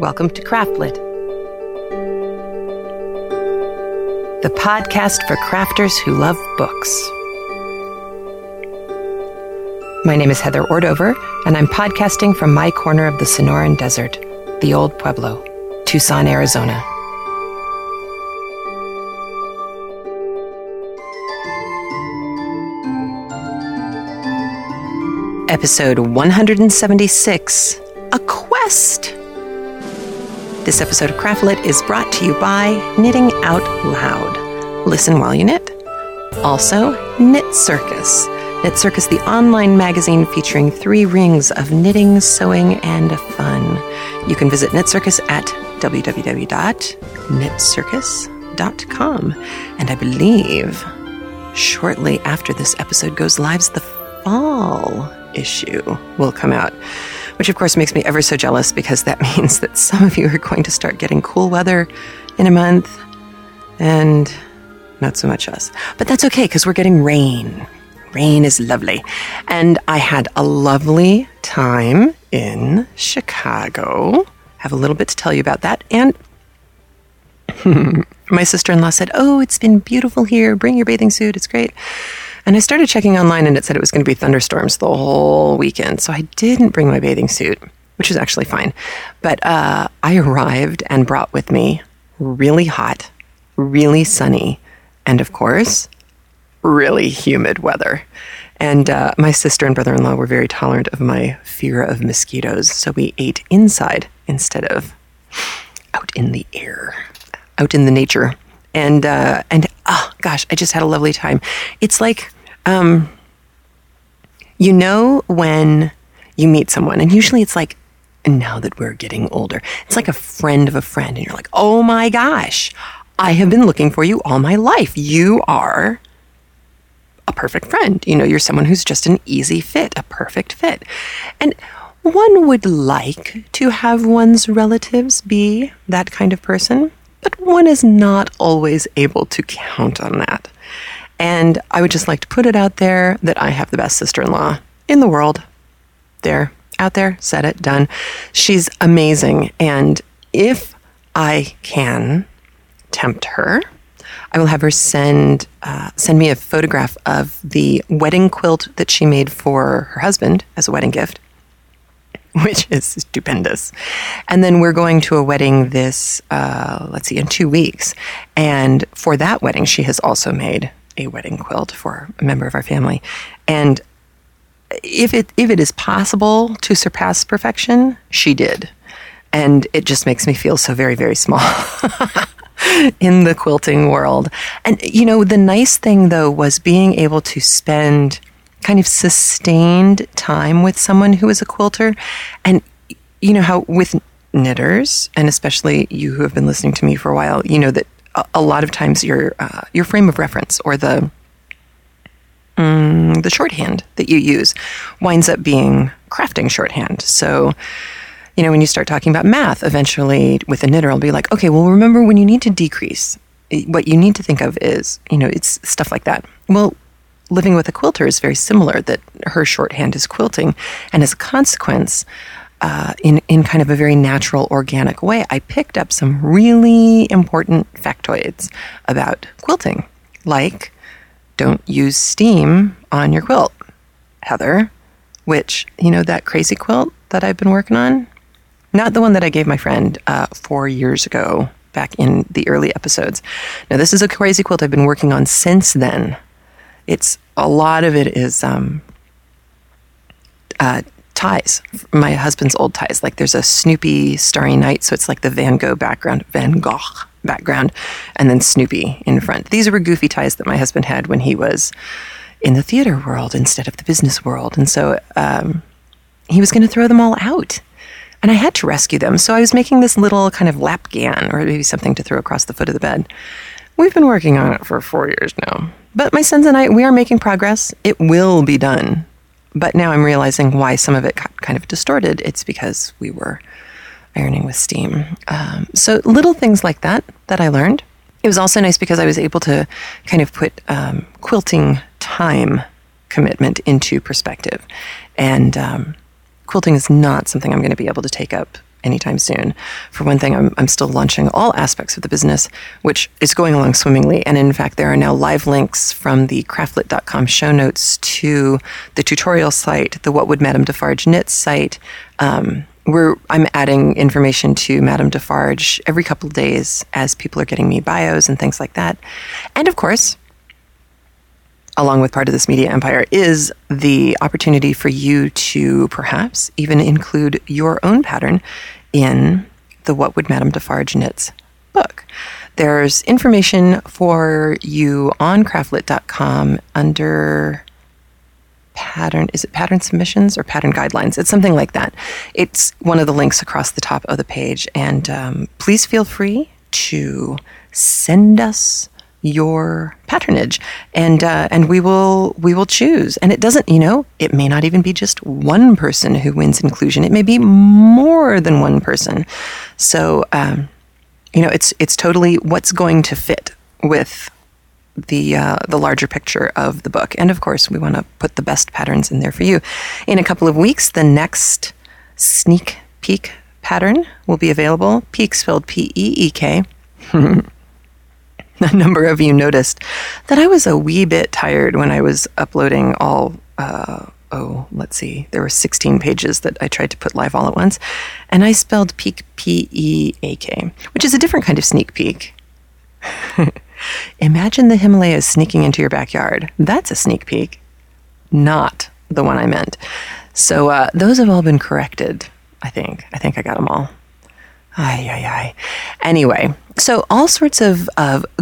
Welcome to Craftlit, the podcast for crafters who love books. My name is Heather Ordover, and I'm podcasting from my corner of the Sonoran Desert, the Old Pueblo, Tucson, Arizona. Episode 176, A Quest. This episode of Craftlit is brought to you by Knitting Out Loud. Listen while you knit. Also, Knit Circus. Knit Circus, the online magazine featuring 3 rings of knitting, sewing, and fun. You can visit Knit Circus at www.knitcircus.com. And I believe shortly after this episode goes live, the fall issue will come out, which of course makes me ever so jealous, because that means that some of you are going to start getting cool weather in a month and not so much us. But that's okay, because we're getting rain. Rain is lovely. And I had a lovely time in Chicago. Have a little bit to tell you about that. And my sister-in-law said, "Oh, it's been beautiful here. Bring your bathing suit. It's great." And I started checking online, and it said it was going to be thunderstorms the whole weekend. So I didn't bring my bathing suit, which is actually fine. But I arrived and brought with me really hot, really sunny, and of course, really humid weather. And my sister and brother-in-law were very tolerant of my fear of mosquitoes. So we ate inside instead of out in the air, out in the nature. And oh gosh, I just had a lovely time. It's like, you know, when you meet someone, and usually it's like, now that we're getting older, it's like a friend of a friend, and you're like, "Oh my gosh, I have been looking for you all my life. You are a perfect friend." You know, you're someone who's just an easy fit, a perfect fit. And one would like to have one's relatives be that kind of person, but one is not always able to count on that. And I would just like to put it out there that I have the best sister-in-law in the world. There, out there, said it, done. She's amazing. And if I can tempt her, I will have her send me a photograph of the wedding quilt that she made for her husband as a wedding gift, which is stupendous. And then we're going to a wedding this, in 2 weeks. And for that wedding, she has also made a wedding quilt for a member of our family. And if it is possible to surpass perfection, she did. And it just makes me feel so very, very small in the quilting world. And, you know, the nice thing, though, was being able to spend kind of sustained time with someone who is a quilter. And you know how with knitters, and especially you who have been listening to me for a while, you know that a lot of times your frame of reference, or the shorthand that you use, winds up being crafting shorthand. So, you know, when you start talking about math, eventually with a knitter, I'll be like, "Okay, well, remember when you need to decrease, what you need to think of is, you know, it's stuff like that." Well, living with a quilter is very similar, that her shorthand is quilting. And as a consequence, in kind of a very natural, organic way, I picked up some really important factoids about quilting, like don't use steam on your quilt, Heather, which, you know, that crazy quilt that I've been working on, not the one that I gave my friend 4 years ago back in the early episodes. Now, this is a crazy quilt I've been working on since then. It's a lot of it is ties, my husband's old ties. Like there's a Snoopy Starry Night, so it's like the Van Gogh background, and then Snoopy in front. These were goofy ties that my husband had when he was in the theater world instead of the business world. And so he was going to throw them all out, and I had to rescue them. So I was making this little kind of lapgan, or maybe something to throw across the foot of the bed. We've been working on it for 4 years now. But my sons and I, we are making progress. It will be done. But now I'm realizing why some of it got kind of distorted. It's because we were ironing with steam. So little things like that I learned. It was also nice because I was able to kind of put quilting time commitment into perspective. And quilting is not something I'm going to be able to take up anytime soon. For one thing, I'm still launching all aspects of the business, which is going along swimmingly. And in fact, there are now live links from the craftlit.com show notes to the tutorial site, the What Would Madame Defarge Knit site. I'm adding information to Madame Defarge every couple of days as people are getting me bios and things like that. And of course, along with part of this media empire is the opportunity for you to perhaps even include your own pattern in the What Would Madame Defarge Knits book. There's information for you on craftlit.com under pattern, is it pattern submissions or pattern guidelines? It's something like that. It's one of the links across the top of the page. And please feel free to send us your patternage, and we will choose. And it doesn't, it may not even be just one person who wins inclusion. It may be more than one person. So, it's totally what's going to fit with the larger picture of the book. And of course, we want to put the best patterns in there for you. In a couple of weeks, the next sneak peek pattern will be available. Peek spelled P-E-E-K. A number of you noticed that I was a wee bit tired when I was uploading all, there were 16 pages that I tried to put live all at once. And I spelled peek P-E-A-K, which is a different kind of sneak peek. Imagine the Himalayas sneaking into your backyard. That's a sneak peek, not the one I meant. So those have all been corrected, I think. I think I got them all. Ay, ay, ay. Anyway, so all sorts of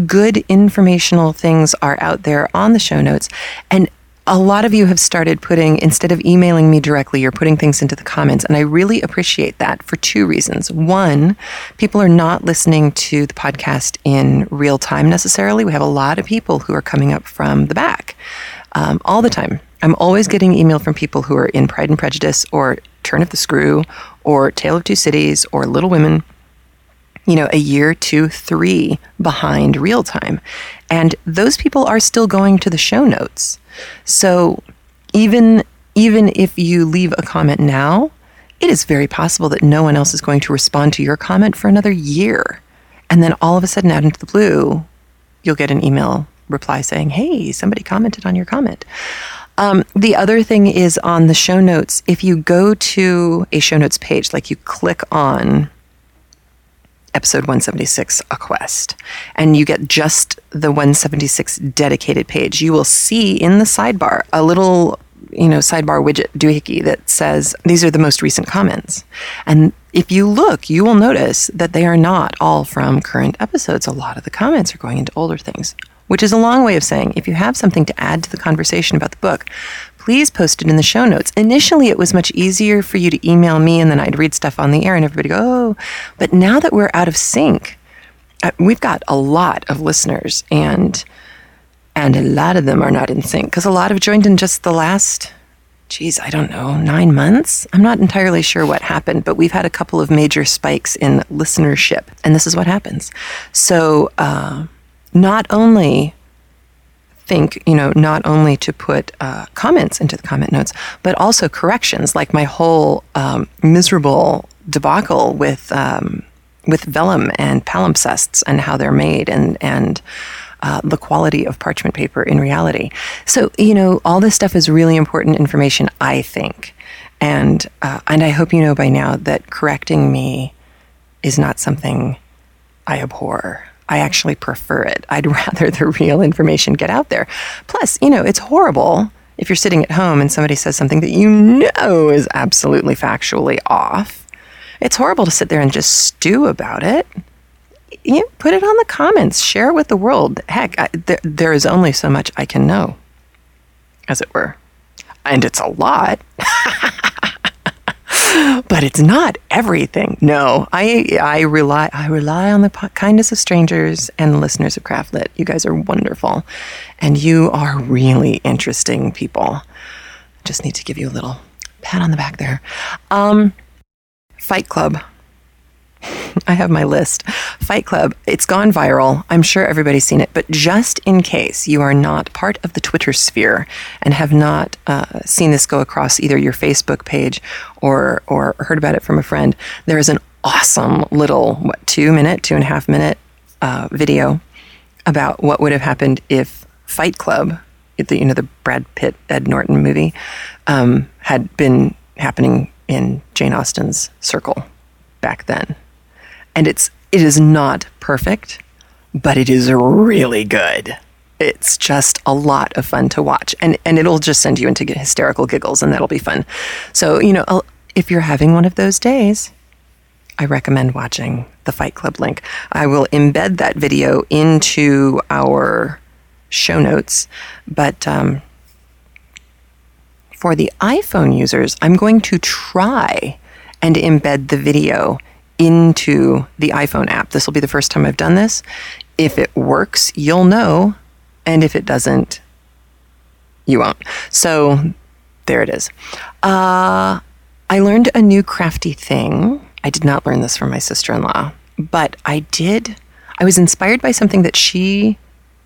good informational things are out there on the show notes. And a lot of you have started putting, instead of emailing me directly, you're putting things into the comments. And I really appreciate that for two reasons. One, people are not listening to the podcast in real time necessarily. We have a lot of people who are coming up from the back all the time. I'm always getting email from people who are in Pride and Prejudice or Turn of the Screw or Tale of Two Cities or Little Women, a year, two, three behind real time. And those people are still going to the show notes. So even if you leave a comment now, it is very possible that no one else is going to respond to your comment for another year. And then all of a sudden, out into the blue, you'll get an email reply saying, hey, somebody commented on your comment. The other thing is on the show notes, if you go to a show notes page, like you click on episode 176, A Quest, and you get just the 176 dedicated page, you will see in the sidebar a little, sidebar widget doohickey that says, these are the most recent comments. And if you look, you will notice that they are not all from current episodes. A lot of the comments are going into older things, which is a long way of saying, if you have something to add to the conversation about the book, please post it in the show notes. Initially, it was much easier for you to email me, and then I'd read stuff on the air, and everybody would go, oh. But now that we're out of sync, we've got a lot of listeners, and a lot of them are not in sync, because a lot have joined in just the last, 9 months? I'm not entirely sure what happened, but we've had a couple of major spikes in listenership, and this is what happens. So, not only to put comments into the comment notes, but also corrections, like my whole miserable debacle with vellum and palimpsests and how they're made and the quality of parchment paper in reality. So, all this stuff is really important information, I think. And I hope you know by now that correcting me is not something I abhor. I actually prefer it. I'd rather the real information get out there. Plus, it's horrible if you're sitting at home and somebody says something that is absolutely factually off. It's horrible to sit there and just stew about it. Put it on the comments. Share it with the world. Heck, there is only so much I can know, as it were. And it's a lot. But it's not everything. No, I rely on the kindness of strangers and listeners of Craftlit. You guys are wonderful, and you are really interesting people. Just need to give you a little pat on the back there. Fight Club. I have my list. Fight Club. It's gone viral. I'm sure everybody's seen it. But just in case you are not part of the Twitter sphere and have not seen this go across either your Facebook page or heard about it from a friend, there is an awesome little, 2.5-minute video about what would have happened if Fight Club, the Brad Pitt, Ed Norton movie, had been happening in Jane Austen's circle back then. And it is not perfect, but it is really good. It's just a lot of fun to watch. And it'll just send you into hysterical giggles, and that'll be fun. So, if you're having one of those days, I recommend watching the Fight Club link. I will embed that video into our show notes. But for the iPhone users, I'm going to try and embed the video into the iPhone app. This will be the first time I've done this. If it works, you'll know. And if it doesn't, you won't. So there it is. I learned a new crafty thing. I did not learn this from my sister-in-law, but I was inspired by something that she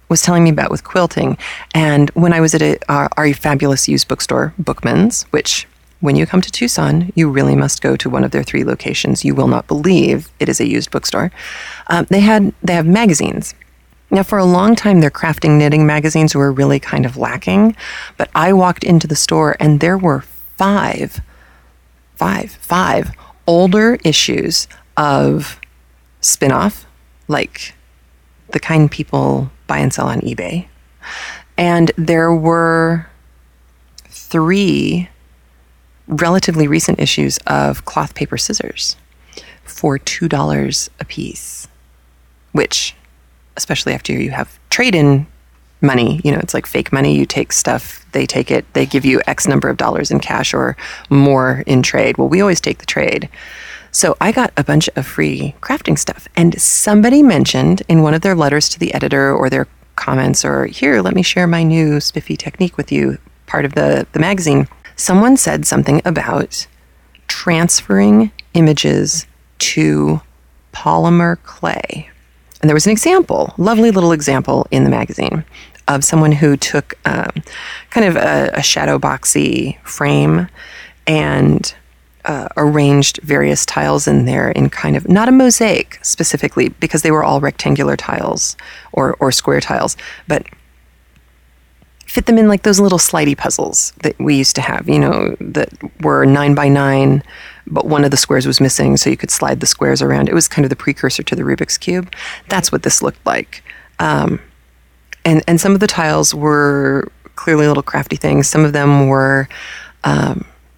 was telling me about with quilting. And when I was at our fabulous used bookstore, Bookman's, which when you come to Tucson, you really must go to one of their 3 locations. You will not believe it is a used bookstore. They have magazines. Now, for a long time, their crafting knitting magazines were really kind of lacking, but I walked into the store and there were five older issues of Spin-Off, like the kind people buy and sell on eBay. And there were 3 relatively recent issues of Cloth, Paper, Scissors for $2 a piece, which, especially after you have trade-in money, it's like fake money. You take stuff, they take it, they give you X number of dollars in cash or more in trade. Well, we always take the trade. So I got a bunch of free crafting stuff. And somebody mentioned in one of their letters to the editor or their comments, or here, let me share my new spiffy technique with you, part of the magazine. Someone said something about transferring images to polymer clay. And there was an example, lovely little example in the magazine of someone who took kind of a shadow boxy frame and arranged various tiles in there in kind of, not a mosaic specifically, because they were all rectangular tiles or square tiles, but fit them in like those little slidey puzzles that we used to have, that were 9x9, but one of the squares was missing, so you could slide the squares around. It was kind of the precursor to the Rubik's Cube. That's what this looked like. And some of the tiles were clearly little crafty things. Some of them were,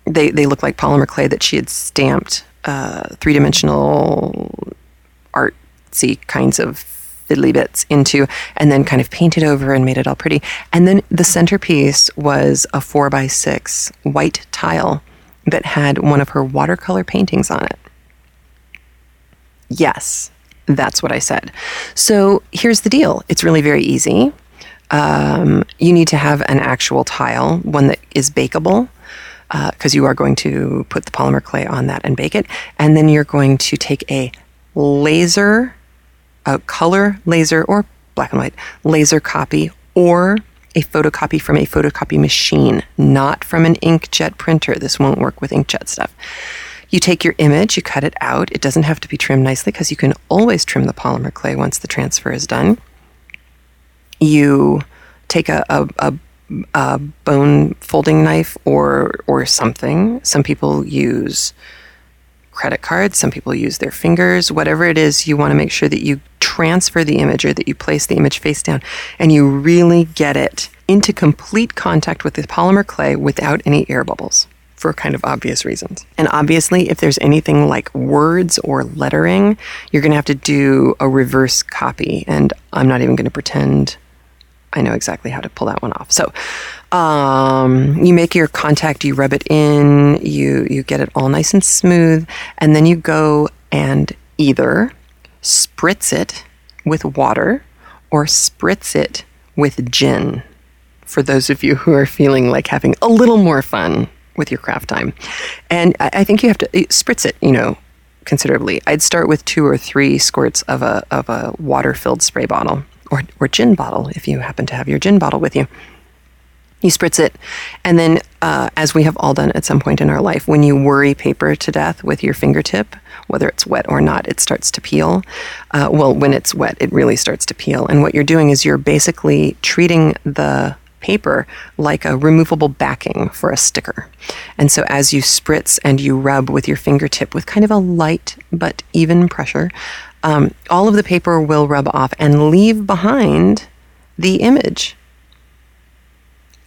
they looked like polymer clay that she had stamped, 3-dimensional artsy kinds of fiddly bits into, and then kind of painted over and made it all pretty. And then the centerpiece was a 4x6 white tile that had one of her watercolor paintings on it. Yes, that's what I said. So here's the deal. It's really very easy. You need to have an actual tile, one that is bakeable, because you are going to put the polymer clay on that and bake it. And then you're going to take a color laser or black and white laser copy, or a photocopy from a photocopy machine, not from an inkjet printer. This won't work with inkjet stuff. You take your image, you cut it out. It doesn't have to be trimmed nicely because you can always trim the polymer clay once the transfer is done. You take a bone folding knife or something. Some people use credit cards, some people use their fingers, whatever it is. You want to make sure that you transfer the image, or that you place the image face down, and you really get it into complete contact with the polymer clay without any air bubbles, for kind of obvious reasons. And obviously, if there's anything like words or lettering, you're going to have to do a reverse copy, and I'm not even going to pretend I know exactly how to pull that one off. So you make your contact, you rub it in, you get it all nice and smooth, and then you go and either spritz it with water or spritz it with gin, for those of you who are feeling like having a little more fun with your craft time. And I think you have to spritz it, considerably. I'd start with 2 or 3 squirts of a water-filled spray bottle. Or gin bottle, if you happen to have your gin bottle with you. You spritz it, and then, as we have all done at some point in our life, when you worry paper to death with your fingertip, whether it's wet or not, it starts to peel. Well, when it's wet, it really starts to peel. And what you're doing is you're basically treating the paper like a removable backing for a sticker. And so as you spritz and you rub with your fingertip with kind of a light but even pressure, all of the paper will rub off and leave behind the image.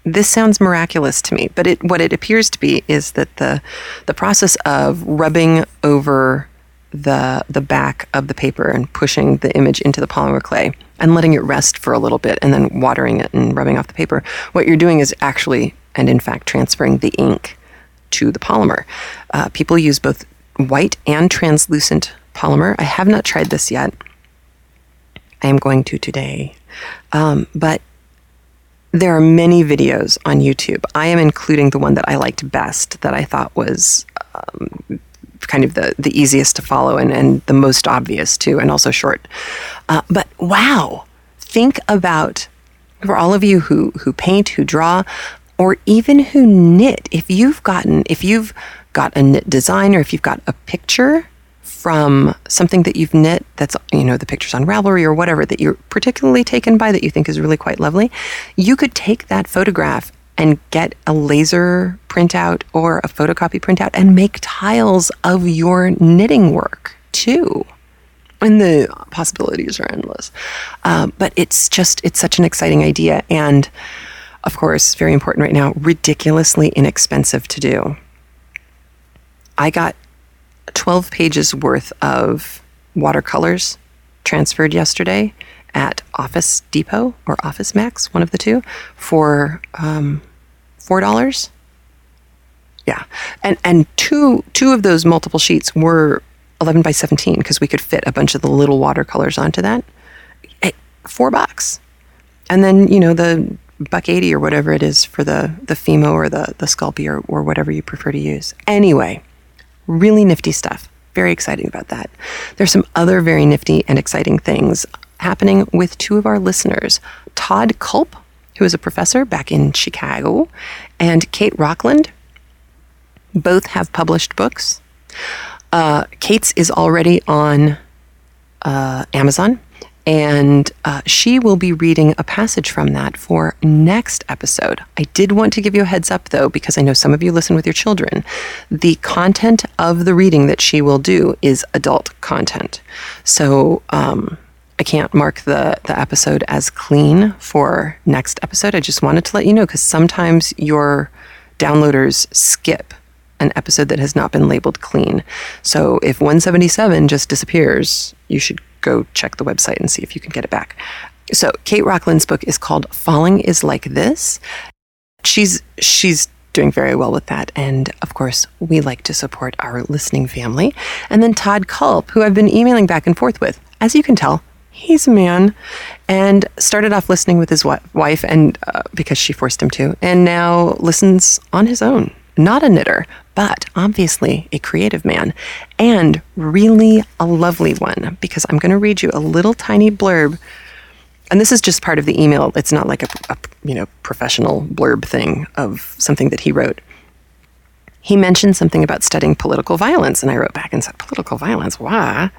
This sounds miraculous to me, but what it appears to be is that the process of rubbing over the back of the paper and pushing the image into the polymer clay and letting it rest for a little bit and then watering it and rubbing off the paper, what you're doing is actually, and in fact, transferring the ink to the polymer. People use both white and translucent polymer. I have not tried this yet. I am going to today. But there are many videos on YouTube. I am including the one that I liked best, that I thought was kind of the easiest to follow and the most obvious too, and also short. But wow, think about, for all of you who paint, who draw, or even who knit, if you've got a knit design, or if you've got a picture from something that you've knit, that's, you know, the pictures on Ravelry or whatever that you're particularly taken by, that you think is really quite lovely, you could take that photograph and get a laser printout or a photocopy printout and make tiles of your knitting work too. And the possibilities are endless. But it's such an exciting idea. And of course, very important right now, ridiculously inexpensive to do. I got 12 pages worth of watercolors transferred yesterday at Office Depot or Office Max, one of the two, for $4. Yeah. And two of those multiple sheets were 11 by 17 because we could fit a bunch of the little watercolors onto that. $4. And then, you know, the $1.80 or whatever it is for the Fimo or the Sculpey or whatever you prefer to use. Anyway, really nifty stuff. Very exciting about that. There's some other very nifty and exciting things happening with two of our listeners, Todd Culp, who is a professor back in Chicago, and Kate Rockland. Both have published books. Kate's is already on Amazon, and she will be reading a passage from that for next episode. I did want to give you a heads up, though, because I know some of you listen with your children. The content of the reading that she will do is adult content. So I can't mark the episode as clean for next episode. I just wanted to let you know, because sometimes your downloaders skip an episode that has not been labeled clean. So if 177 just disappears, you should go check the website and see if you can get it back. So Kate Rockland's book is called Falling Is Like This. She's doing very well with that. And of course, we like to support our listening family. And then Todd Culp, who I've been emailing back and forth with, as you can tell, he's a man, and started off listening with his wife and because she forced him to, and now listens on his own. Not a knitter, but obviously a creative man, and really a lovely one, because I'm going to read you a little tiny blurb. And this is just part of the email. It's not like a professional blurb thing of something that he wrote. He mentioned something about studying political violence, and I wrote back and said, political violence? Why?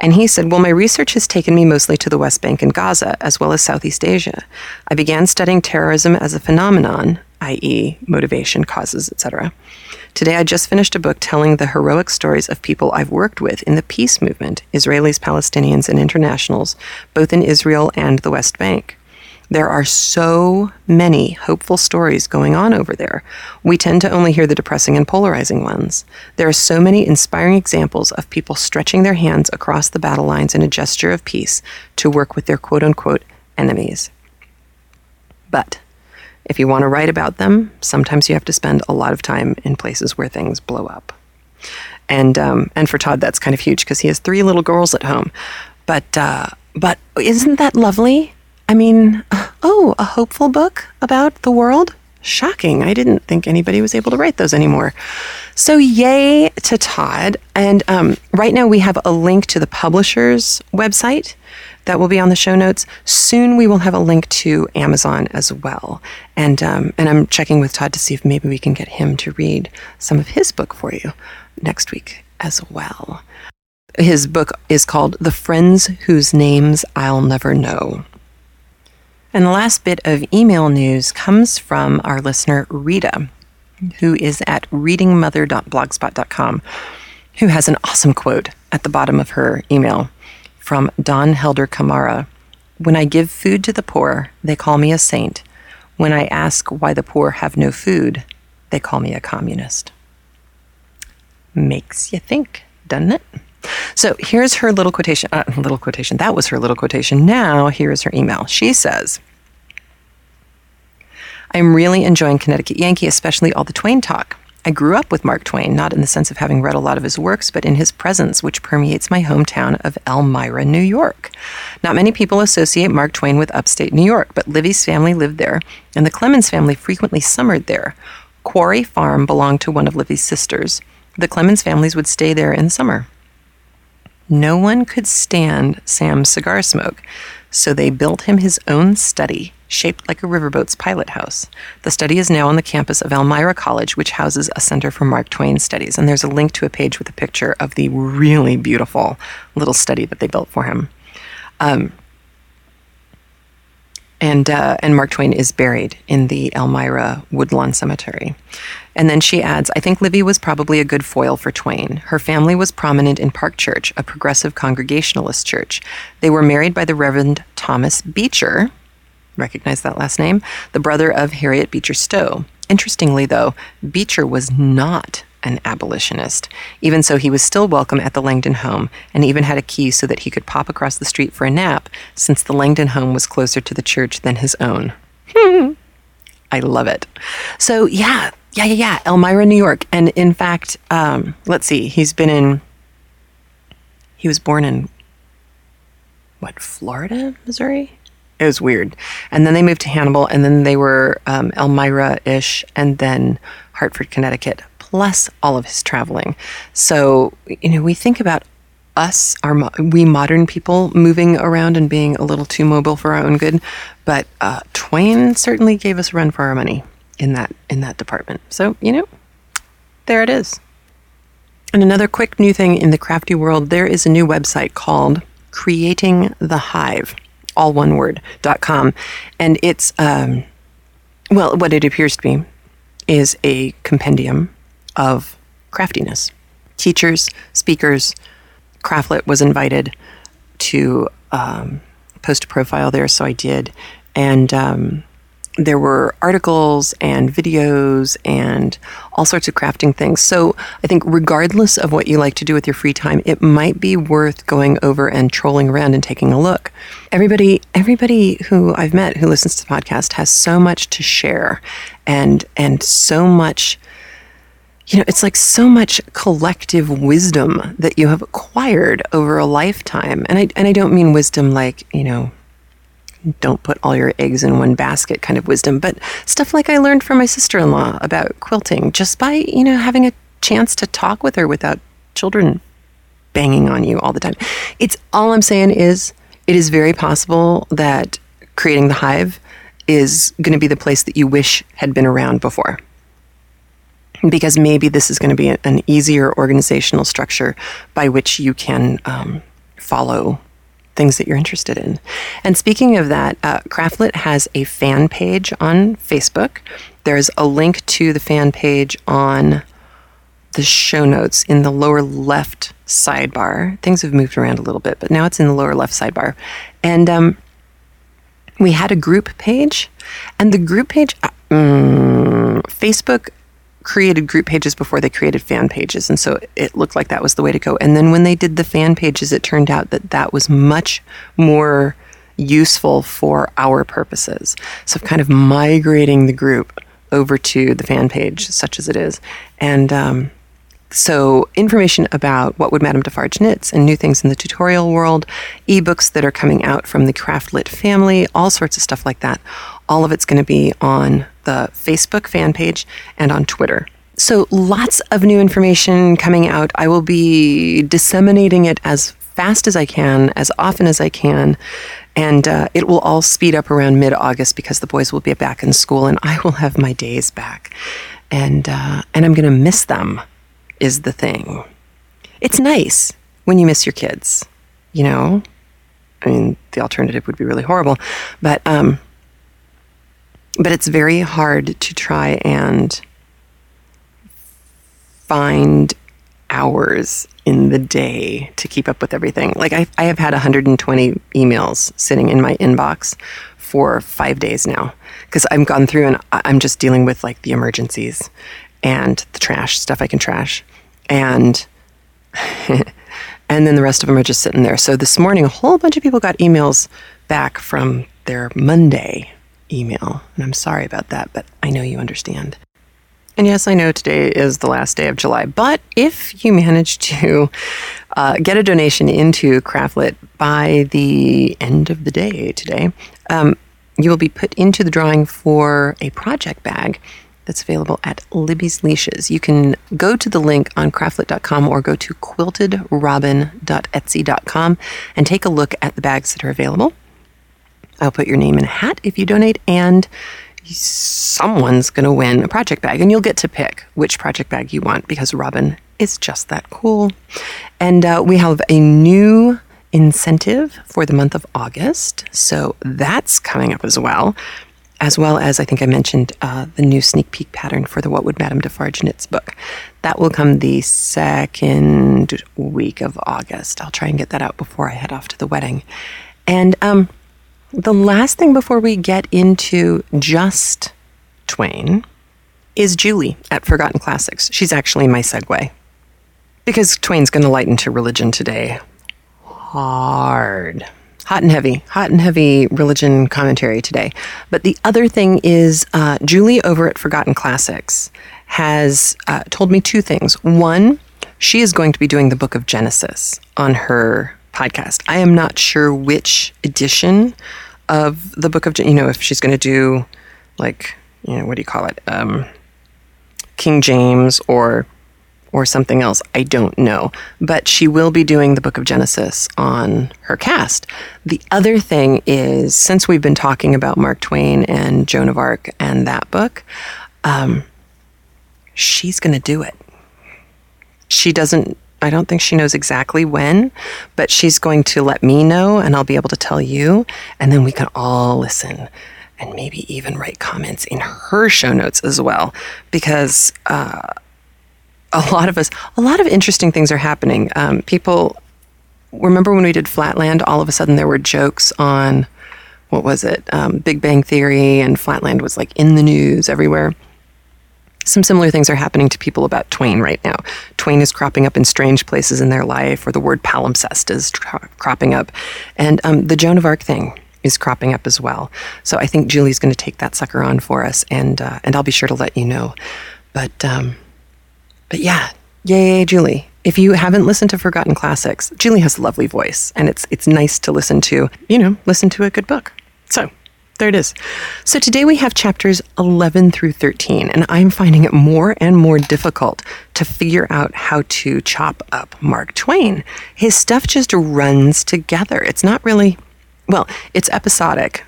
And he said, well, my research has taken me mostly to the West Bank and Gaza, as well as Southeast Asia. I began studying terrorism as a phenomenon, i.e. motivation, causes, etc. Today, I just finished a book telling the heroic stories of people I've worked with in the peace movement, Israelis, Palestinians, and internationals, both in Israel and the West Bank. There are so many hopeful stories going on over there. We tend to only hear the depressing and polarizing ones. There are so many inspiring examples of people stretching their hands across the battle lines in a gesture of peace to work with their quote-unquote enemies. But if you want to write about them, sometimes you have to spend a lot of time in places where things blow up. And for Todd, that's kind of huge because he has 3 little girls at home. But isn't that lovely? I mean, oh, a hopeful book about the world? Shocking. I didn't think anybody was able to write those anymore. So yay to Todd. And right now we have a link to the publisher's website that will be on the show notes. Soon we will have a link to Amazon as well. And I'm checking with Todd to see if maybe we can get him to read some of his book for you next week as well. His book is called The Friends Whose Names I'll Never Know. And the last bit of email news comes from our listener, Rita, who is at readingmother.blogspot.com, who has an awesome quote at the bottom of her email from Don Helder Camara. When I give food to the poor, they call me a saint. When I ask why the poor have no food, they call me a communist. Makes you think, doesn't it? So here's her little quotation. That was her little quotation. Now here's her email. She says, I'm really enjoying Connecticut Yankee, especially all the Twain talk. I grew up with Mark Twain, not in the sense of having read a lot of his works, but in his presence, which permeates my hometown of Elmira, New York. Not many people associate Mark Twain with upstate New York, but Livy's family lived there, and the Clemens family frequently summered there. Quarry Farm belonged to one of Livy's sisters. The Clemens families would stay there in the summer. No one could stand Sam's cigar smoke, so they built him his own study, shaped like a riverboat's pilot house. The study is now on the campus of Elmira College, which houses a Center for Mark Twain Studies. And there's a link to a page with a picture of the really beautiful little study that they built for him. And Mark Twain is buried in the Elmira Woodlawn Cemetery. And then she adds, I think Livy was probably a good foil for Twain. Her family was prominent in Park Church, a progressive Congregationalist church. They were married by the Reverend Thomas Beecher, recognize that last name, the brother of Harriet Beecher Stowe. Interestingly, though, Beecher was not an abolitionist. Even so, he was still welcome at the Langdon home and even had a key so that he could pop across the street for a nap, since the Langdon home was closer to the church than his own. I love it. So yeah. Elmira, New York. And in fact, let's see, he was born in Florida, Missouri? It was weird. And then they moved to Hannibal, and then they were Elmira-ish, and then Hartford, Connecticut, plus all of his traveling. So, we think about us, we modern people moving around and being a little too mobile for our own good, but Twain certainly gave us a run for our money in that department. So, there it is. And another quick new thing in the crafty world, there is a new website called Creating the Hive, all one word, .com. And it's, what it appears to be is a compendium of craftiness. Teachers, speakers. Craftlit was invited to post a profile there, so I did. And there were articles and videos and all sorts of crafting things. So I think regardless of what you like to do with your free time, it might be worth going over and trolling around and taking a look. Everybody who I've met who listens to the podcast has so much to share and so much... it's like so much collective wisdom that you have acquired over a lifetime. And I don't mean wisdom like, don't put all your eggs in one basket kind of wisdom, but stuff like I learned from my sister-in-law about quilting just by, having a chance to talk with her without children banging on you all the time. It's all I'm saying is it is very possible that Creating the Hive is going to be the place that you wish had been around before. Because maybe this is going to be an easier organizational structure by which you can follow things that you're interested in. And speaking of that, Craftlit has a fan page on Facebook. There's a link to the fan page on the show notes in the lower left sidebar. Things have moved around a little bit, but now it's in the lower left sidebar. And we had a group page. And the group page, Facebook created group pages before they created fan pages, and so it looked like that was the way to go. And then when they did the fan pages, it turned out that was much more useful for our purposes. So kind of migrating the group over to the fan page, such as it is. And so information about What Would Madame Defarge Knits and new things in the tutorial world, ebooks that are coming out from the Craftlit family, all sorts of stuff like that. All of it's going to be on the Facebook fan page, and on Twitter. So lots of new information coming out. I will be disseminating it as fast as I can, as often as I can, and it will all speed up around mid-August because the boys will be back in school and I will have my days back. And I'm going to miss them is the thing. It's nice when you miss your kids, you know? I mean, the alternative would be really horrible, but it's very hard to try and find hours in the day to keep up with everything. Like I have had 120 emails sitting in my inbox for 5 days now because I've gone through and I'm just dealing with like the emergencies and the trash, stuff I can trash. And then the rest of them are just sitting there. So this morning, a whole bunch of people got emails back from their Monday email. And I'm sorry about that, but I know you understand. And yes, I know today is the last day of July, but if you manage to get a donation into Craftlit by the end of the day today, you will be put into the drawing for a project bag that's available at Libby's Leashes. You can go to the link on craftlit.com or go to quiltedrobin.etsy.com and take a look at the bags that are available. I'll put your name in a hat if you donate, and someone's going to win a project bag, and you'll get to pick which project bag you want because Robin is just that cool. And we have a new incentive for the month of August, so that's coming up as well as I think I mentioned the new sneak peek pattern for the What Would Madame Defarge Knit's book. That will come the second week of August. I'll try and get that out before I head off to the wedding. And the last thing before we get into just Twain is Julie at Forgotten Classics. She's actually my segue because Twain's going to light into religion today. Hard. Hot and heavy religion commentary today. But the other thing is Julie over at Forgotten Classics has told me two things. One, she is going to be doing the Book of Genesis on her podcast. I am not sure which edition of the Book of, if she's going to do like, King James or something else. I don't know. But she will be doing the Book of Genesis on her cast. The other thing is, since we've been talking about Mark Twain and Joan of Arc and that book, she's going to do it. I don't think she knows exactly when, but she's going to let me know and I'll be able to tell you. And then we can all listen and maybe even write comments in her show notes as well, because a lot of interesting things are happening. People remember when we did Flatland, all of a sudden there were jokes on, Big Bang Theory, and Flatland was like in the news everywhere. Some similar things are happening to people about Twain right now. Twain is cropping up in strange places in their life, or the word palimpsest is cropping up. And the Joan of Arc thing is cropping up as well. So I think Julie's going to take that sucker on for us, and I'll be sure to let you know. But yeah, yay, Julie. If you haven't listened to Forgotten Classics, Julie has a lovely voice, and it's nice to listen to a good book. So there it is. So today we have chapters 11 through 13, and I'm finding it more and more difficult to figure out how to chop up Mark Twain. His stuff just runs together. It's not really, it's episodic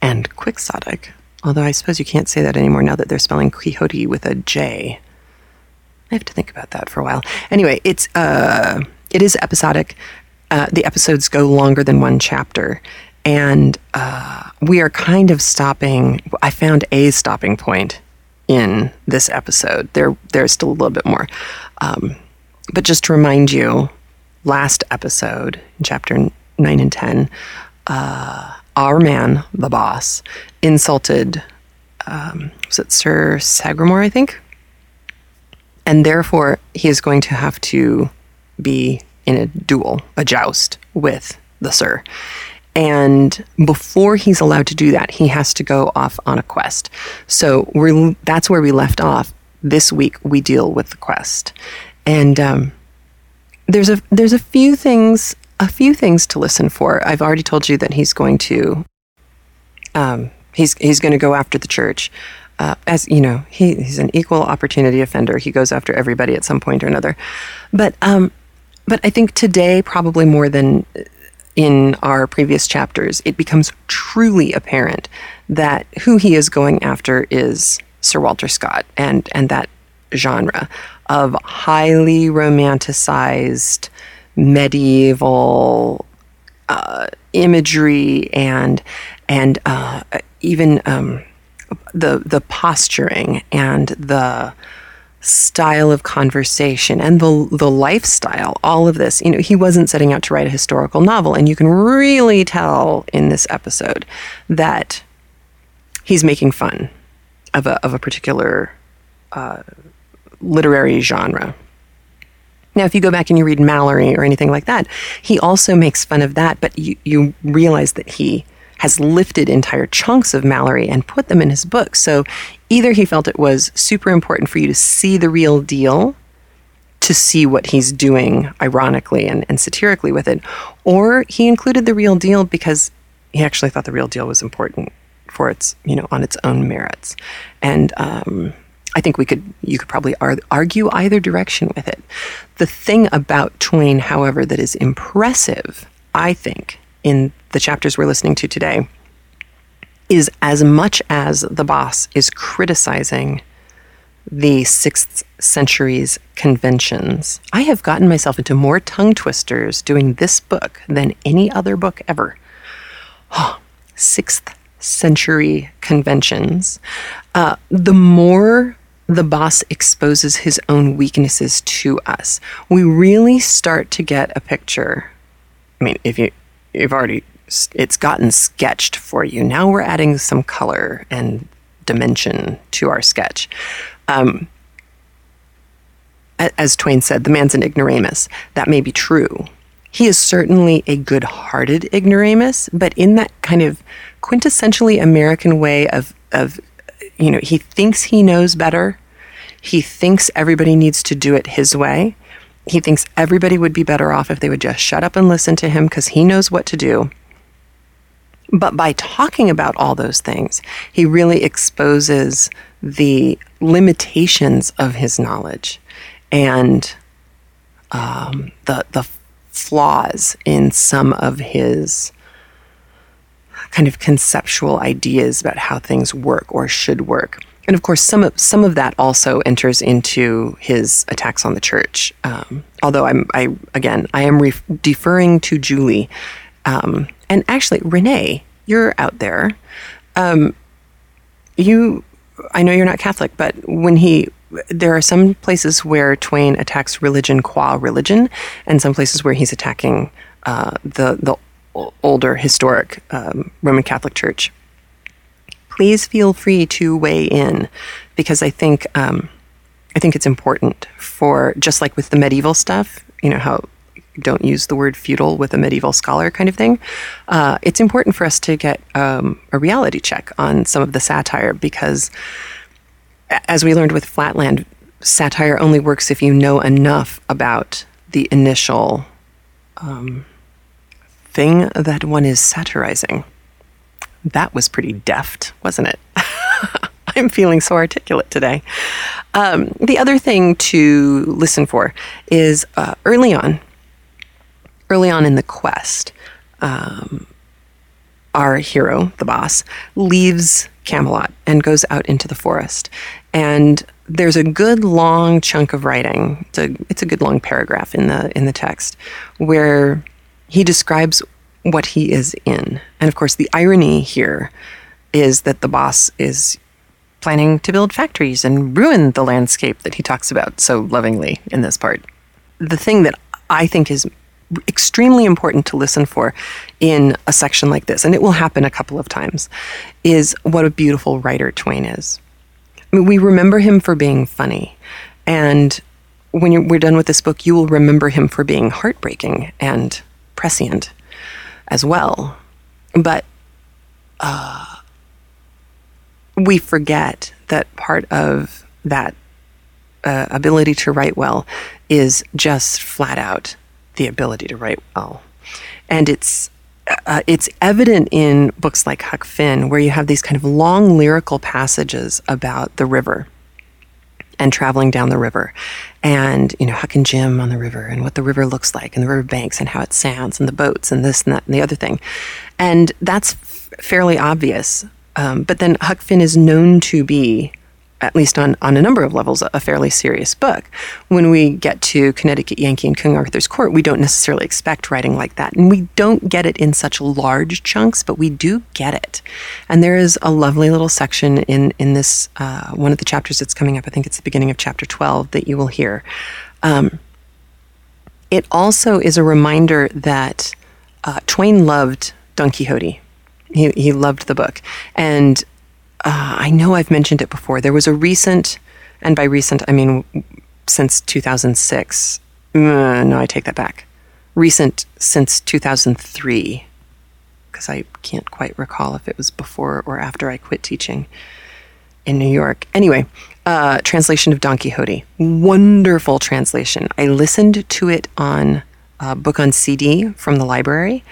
and quixotic, although I suppose you can't say that anymore now that they're spelling Quixote with a J. I have to think about that for a while. Anyway, it is episodic. The episodes go longer than one chapter. And we are kind of stopping. I found a stopping point in this episode. There's still a little bit more. But just to remind you, last episode, chapter 9 and 10, our man, the boss, insulted, was it Sir Sagramore, I think? And therefore, he is going to have to be in a duel, a joust with the Sir. And before he's allowed to do that, he has to go off on a quest. So that's where we left off. This week, we deal with the quest. And there's a few things to listen for. I've already told you that he's going to He's going to go after the church. As you know, he's an equal opportunity offender. He goes after everybody at some point or another. But I think today, probably more than in our previous chapters, it becomes truly apparent that who he is going after is Sir Walter Scott and that genre of highly romanticized medieval imagery and even the posturing and the style of conversation and the lifestyle, all of this. You know, he wasn't setting out to write a historical novel, and you can really tell in this episode that he's making fun of a particular literary genre. Now, if you go back and you read Mallory or anything like that, he also makes fun of that, but you realize that he has lifted entire chunks of Mallory and put them in his book. So either he felt it was super important for you to see the real deal, to see what he's doing ironically and satirically with it, or he included the real deal because he actually thought the real deal was important for its, you know, on its own merits. And I think you could probably argue either direction with it. The thing about Twain, however, that is impressive, I think, in the chapters we're listening to today, is as much as the boss is criticizing the 6th century's conventions. I have gotten myself into more tongue twisters doing this book than any other book ever. 6th century conventions. The more the boss exposes his own weaknesses to us, we really start to get a picture. I mean, it's gotten sketched for you. Now we're adding some color and dimension to our sketch. As Twain said, the man's an ignoramus. That may be true. He is certainly a good-hearted ignoramus, but in that kind of quintessentially American way of you know, he thinks he knows better. He thinks everybody needs to do it his way. He thinks everybody would be better off if they would just shut up and listen to him because he knows what to do. But by talking about all those things, he really exposes the limitations of his knowledge and the flaws in some of his kind of conceptual ideas about how things work or should work. And of course, some of that also enters into his attacks on the church. Although I am deferring to Julie, and actually Renee, you're out there. I know you're not Catholic, but there are some places where Twain attacks religion qua religion, and some places where he's attacking the older historic Roman Catholic Church. Please feel free to weigh in, because I think it's important for, just like with the medieval stuff, you know, how don't use the word feudal with a medieval scholar kind of thing. It's important for us to get a reality check on some of the satire, because as we learned with Flatland, satire only works if you know enough about the initial thing that one is satirizing. That was pretty deft, wasn't it? I'm feeling so articulate today. The other thing to listen for is early on in the quest, our hero, the boss, leaves Camelot and goes out into the forest. And there's a good long chunk of writing. It's a good long paragraph in the text where he describes what he is in. And of course, the irony here is that the boss is planning to build factories and ruin the landscape that he talks about so lovingly in this part. The thing that I think is extremely important to listen for in a section like this, and it will happen a couple of times, is what a beautiful writer Twain is. I mean, we remember him for being funny, and when we're done with this book, you will remember him for being heartbreaking and prescient as well. But we forget that part of that ability to write well is just flat out the ability to write well. And it's it's evident in books like Huck Finn, where you have these kind of long lyrical passages about the river and traveling down the river, and, you know, Huck and Jim on the river, and what the river looks like, and the river banks, and how it sounds, and the boats, and this and that and the other thing. And that's fairly obvious. But then Huck Finn is known to be, at least on a number of levels, a fairly serious book. When we get to Connecticut Yankee and King Arthur's Court, we don't necessarily expect writing like that. And we don't get it in such large chunks, but we do get it. And there is a lovely little section in this, one of the chapters that's coming up, I think it's the beginning of chapter 12, that you will hear. It also is a reminder that Twain loved Don Quixote. He loved the book. And I know I've mentioned it before. There was a recent, and by recent, I mean since 2006. No, I take that back. Recent since 2003, because I can't quite recall if it was before or after I quit teaching in New York. Anyway, translation of Don Quixote. Wonderful translation. I listened to it on a book on CD from the library.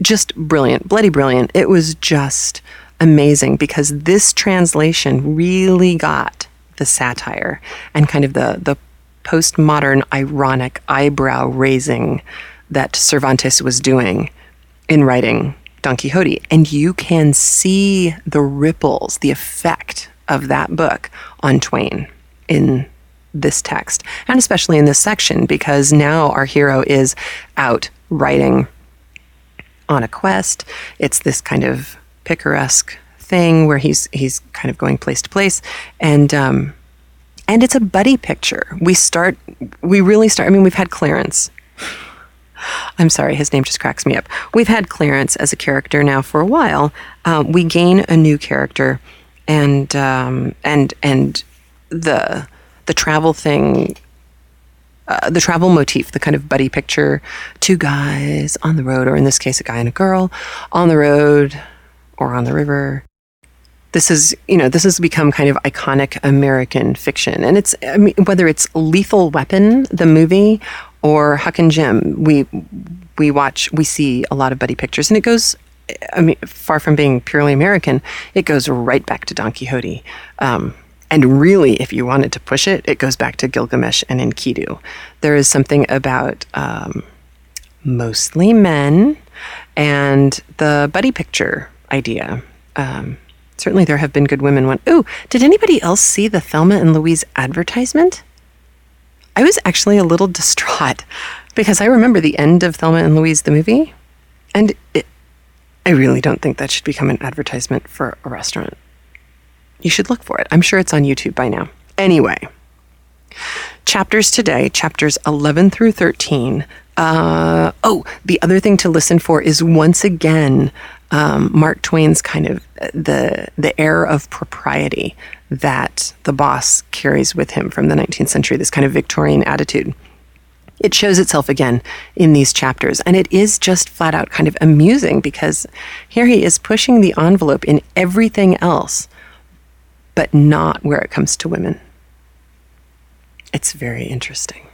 Just brilliant, bloody brilliant. It was just amazing, because this translation really got the satire and kind of the postmodern, ironic, eyebrow-raising that Cervantes was doing in writing Don Quixote. And you can see the ripples, the effect of that book on Twain in this text, and especially in this section, because now our hero is out writing on a quest. It's this kind of picaresque thing where he's kind of going place to place, and it's a buddy picture. We really start. I mean, we've had Clarence. I'm sorry, his name just cracks me up. We've had Clarence as a character now for a while. We gain a new character, and the travel thing. The travel motif, the kind of buddy picture, two guys on the road, or in this case, a guy and a girl on the road or on the river. This has become kind of iconic American fiction. And it's, I mean, whether it's Lethal Weapon, the movie, or Huck and Jim, we see a lot of buddy pictures. And it goes, I mean, far from being purely American, it goes right back to Don Quixote. And really, if you wanted to push it, it goes back to Gilgamesh and Enkidu. There is something about mostly men and the buddy picture idea. Certainly there have been good women. Ooh, did anybody else see the Thelma and Louise advertisement? I was actually a little distraught because I remember the end of Thelma and Louise, the movie. And I really don't think that should become an advertisement for a restaurant. You should look for it. I'm sure it's on YouTube by now. Anyway, chapters today, chapters 11 through 13. The other thing to listen for is, once again, Mark Twain's kind of the air of propriety that the boss carries with him from the 19th century, this kind of Victorian attitude. It shows itself again in these chapters, and it is just flat out kind of amusing, because here he is pushing the envelope in everything else, but not where it comes to women. It's very interesting.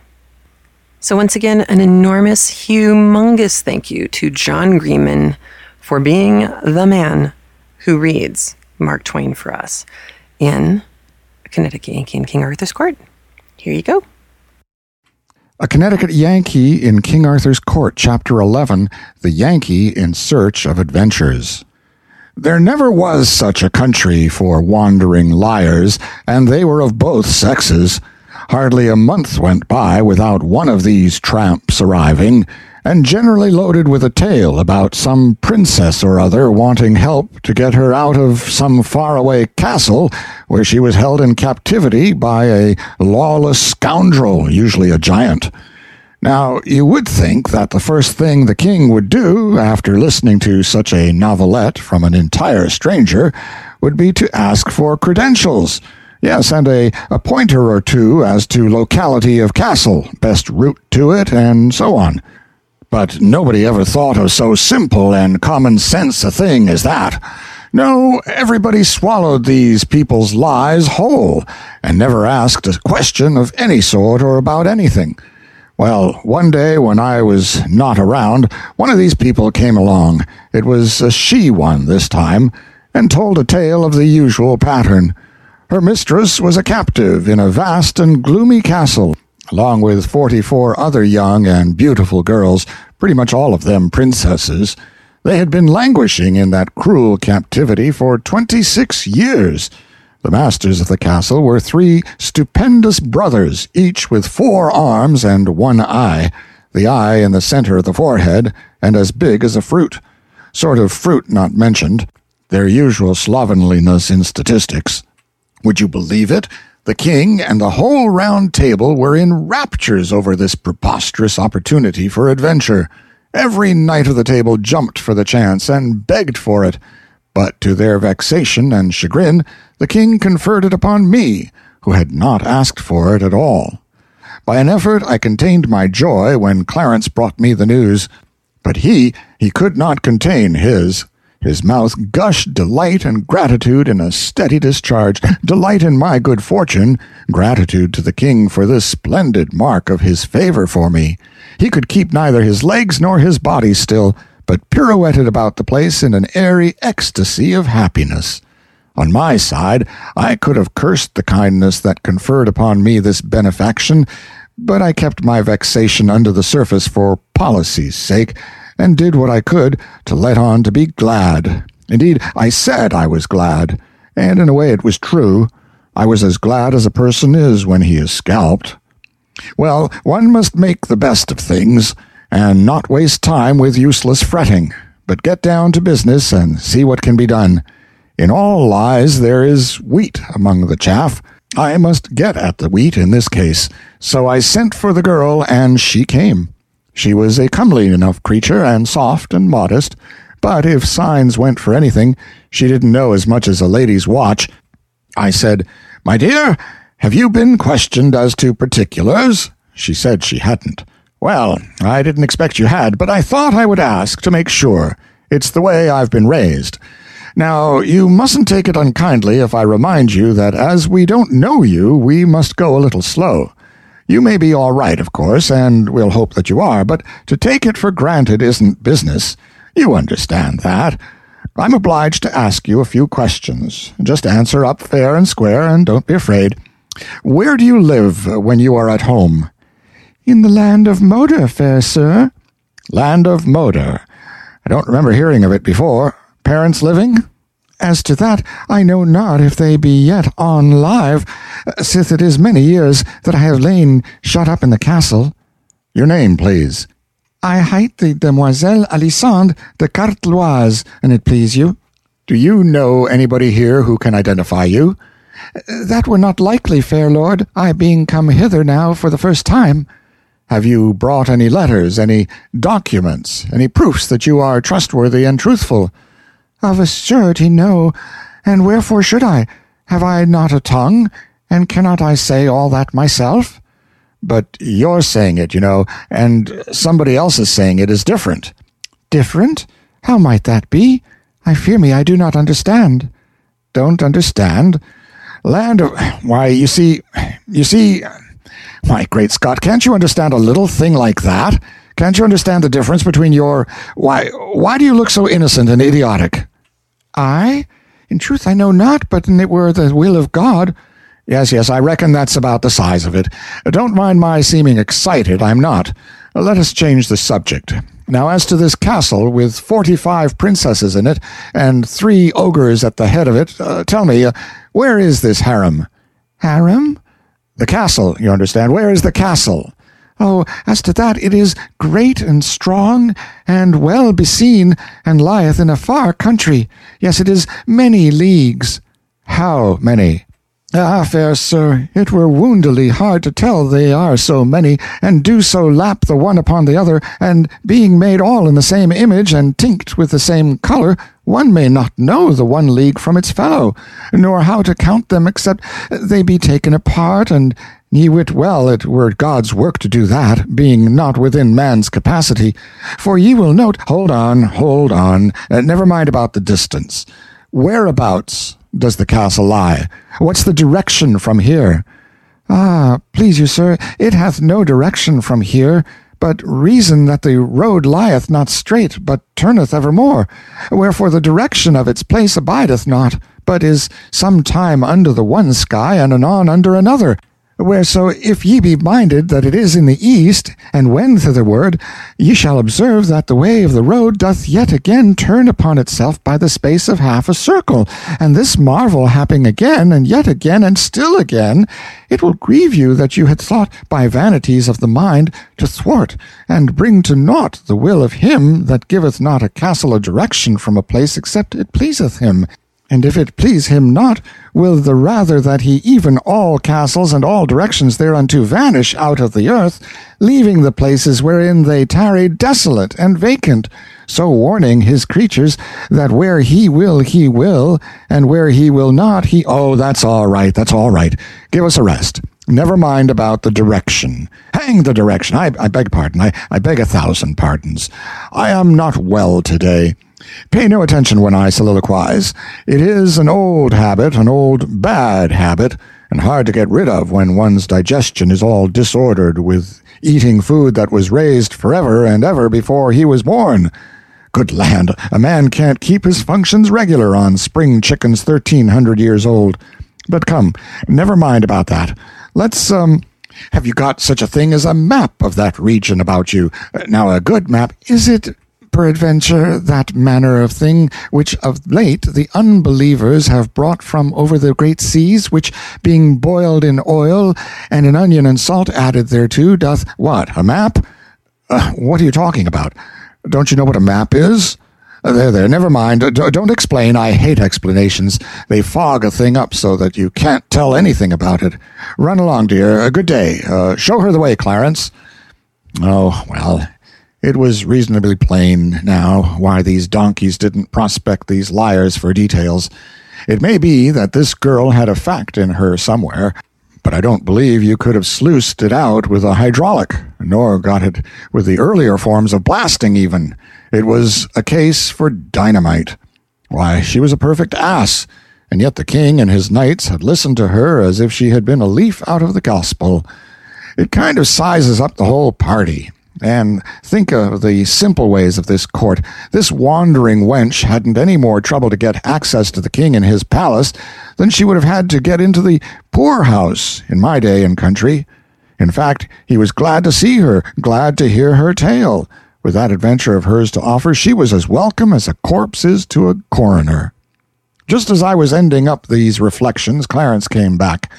So once again, an enormous, humongous thank you to John Greenman for being the man who reads Mark Twain for us in A Connecticut Yankee in King Arthur's Court. Here you go. A Connecticut Yankee in King Arthur's Court, Chapter 11, The Yankee in Search of Adventures. There never was such a country for wandering liars, and they were of both sexes. Hardly a month went by without one of these tramps arriving, and generally loaded with a tale about some princess or other wanting help to get her out of some faraway castle where she was held in captivity by a lawless scoundrel, usually a giant. Now, you would think that the first thing the king would do, after listening to such a novelette from an entire stranger, would be to ask for credentials. Yes, and a pointer or two as to locality of castle, best route to it, and so on. But nobody ever thought of so simple and common sense a thing as that. No, everybody swallowed these people's lies whole, and never asked a question of any sort or about anything. Well, one day when I was not around, one of these people came along. It was a she one this time, and told a tale of the usual pattern. Her mistress was a captive in a vast and gloomy castle, along with 44 other young and beautiful girls, pretty much all of them princesses. They had been languishing in that cruel captivity for 26 years. The masters of the castle were three stupendous brothers, each with 4 arms and 1 eye, the eye in the center of the forehead, and as big as a fruit. Sort of fruit not mentioned, their usual slovenliness in statistics. Would you believe it? The king and the whole round table were in raptures over this preposterous opportunity for adventure. Every knight of the table jumped for the chance and begged for it. But to their vexation and chagrin, the king conferred it upon me, who had not asked for it at all. By an effort I contained my joy when Clarence brought me the news, but he could not contain his. His mouth gushed delight and gratitude in a steady discharge, delight in my good fortune, gratitude to the king for this splendid mark of his favor for me. He could keep neither his legs nor his body still, but pirouetted about the place in an airy ecstasy of happiness. On my side, I could have cursed the kindness that conferred upon me this benefaction, but I kept my vexation under the surface for policy's sake, and did what I could to let on to be glad. Indeed, I said I was glad, and in a way it was true. I was as glad as a person is when he is scalped. Well, one must make the best of things, and not waste time with useless fretting, but get down to business and see what can be done. In all lies there is wheat among the chaff. I must get at the wheat in this case, so I sent for the girl, and she came. She was a comely enough creature, and soft and modest, but if signs went for anything, she didn't know as much as a lady's watch. I said, "My dear, have you been questioned as to particulars?" She said she hadn't. "Well, I didn't expect you had, but I thought I would ask to make sure. It's the way I've been raised. Now, you mustn't take it unkindly if I remind you that as we don't know you, we must go a little slow. You may be all right, of course, and we'll hope that you are, but to take it for granted isn't business. You understand that. I'm obliged to ask you a few questions. Just answer up fair and square, and don't be afraid. Where do you live when you are at home?" "In the land of Moder, fair sir." "Land of Moder. I don't remember hearing of it before. Parents living?" "As to that, I know not if they be yet on live, sith it is many years that I have lain shut up in the castle." "Your name, please." "I hight the Demoiselle Alisande de la Carteloise, an it please you." "Do you know anybody here who can identify you?" "That were not likely, fair lord, I being come hither now for the first time." "Have you brought any letters, any documents, any proofs that you are trustworthy and truthful?" "Of a surety, no. And wherefore should I? Have I not a tongue? And cannot I say all that myself?" "But you're saying it, you know, and somebody else's saying it is different." "Different? How might that be? I fear me I do not understand." "Don't understand? Land of... Why, you see... My great Scott, can't you understand a little thing like that? Can't you understand the difference between your... Why do you look so innocent and idiotic?" "I? In truth, I know not, but it were the will of God." Yes, I reckon that's about the size of it. Don't mind my seeming excited, I'm not. Let us change the subject. Now, as to this castle, with 45 princesses in it, and 3 ogres at the head of it, tell me, where is this harem?" "Harem?" "The castle, you understand. Where is the castle?" "Oh, as to that, it is great and strong and well beseen, and lieth in a far country. Yes, it is many leagues." "How many?" "Ah, fair sir, it were woundily hard to tell, they are so many, and do so lap the one upon the other, and being made all in the same image and tinct with the same color, one may not know the one league from its fellow, nor how to count them except they be taken apart, and ye wit well it were God's work to do that, being not within man's capacity. For ye will note—" Hold on. Never mind about the distance. Whereabouts does the castle lie? What's the direction from here?" Ah, please you, sir, it hath no direction from here, but reason that the road lieth not straight, but turneth evermore. Wherefore the direction of its place abideth not, but is some time under the one sky, and anon under another. Whereso if ye be minded that it is in the east, and wend thitherward, ye shall observe that the way of the road doth yet again turn upon itself by the space of half a circle, and this marvel happening again, and yet again, and still again, it will grieve you that you had thought by vanities of the mind to thwart and bring to naught the will of him that giveth not a castle a direction from a place except it pleaseth him. And if it please him not, will the rather that he even all castles and all directions thereunto vanish out of the earth, leaving the places wherein they tarry desolate and vacant, so warning his creatures that where he will, and where he will not, he... Oh, that's all right. Give us a rest. Never mind about the direction. Hang the direction. I beg pardon. I beg 1,000 pardons. I am not well today. Pay no attention when I soliloquize. It is an old habit, an old bad habit, and hard to get rid of when one's digestion is all disordered with eating food that was raised forever and ever before he was born. Good land, a man can't keep his functions regular on spring chickens 1,300 years old. But come, never mind about that. Let's, have you got such a thing as a map of that region about you? Now, a good map, is it... Peradventure, that manner of thing which of late the unbelievers have brought from over the great seas, which, being boiled in oil and in onion and salt added thereto, doth what? A map? What are you talking about? Don't you know what a map is? There, never mind. Don't explain. I hate explanations. They fog a thing up so that you can't tell anything about it. Run along, dear. Good day. Show her the way, Clarence. Oh, well... It was reasonably plain now why these donkeys didn't prospect these liars for details. It may be that this girl had a fact in her somewhere, but I don't believe you could have sluiced it out with a hydraulic, nor got it with the earlier forms of blasting even. It was a case for dynamite. Why, she was a perfect ass, and yet the king and his knights had listened to her as if she had been a leaf out of the gospel. It kind of sizes up the whole party. And think of the simple ways of this court. This wandering wench hadn't any more trouble to get access to the king and his palace than she would have had to get into the poorhouse in my day and country. In fact, he was glad to see her, glad to hear her tale. With that adventure of hers to offer, she was as welcome as a corpse is to a coroner. Just as I was ending up these reflections, Clarence came back.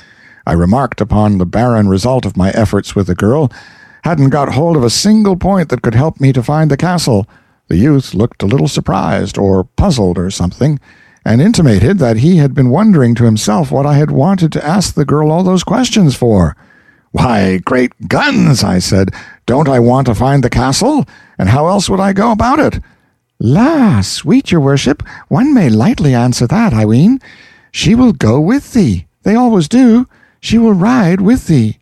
I remarked upon the barren result of my efforts with the girl— hadn't got hold of a single point that could help me to find the castle. The youth looked a little surprised, or puzzled, or something, and intimated that he had been wondering to himself what I had wanted to ask the girl all those questions for. "Why, great guns," I said, "don't I want to find the castle? And how else would I go about it?" "La, sweet your worship, one may lightly answer that, I ween. She will go with thee. They always do. She will ride with thee."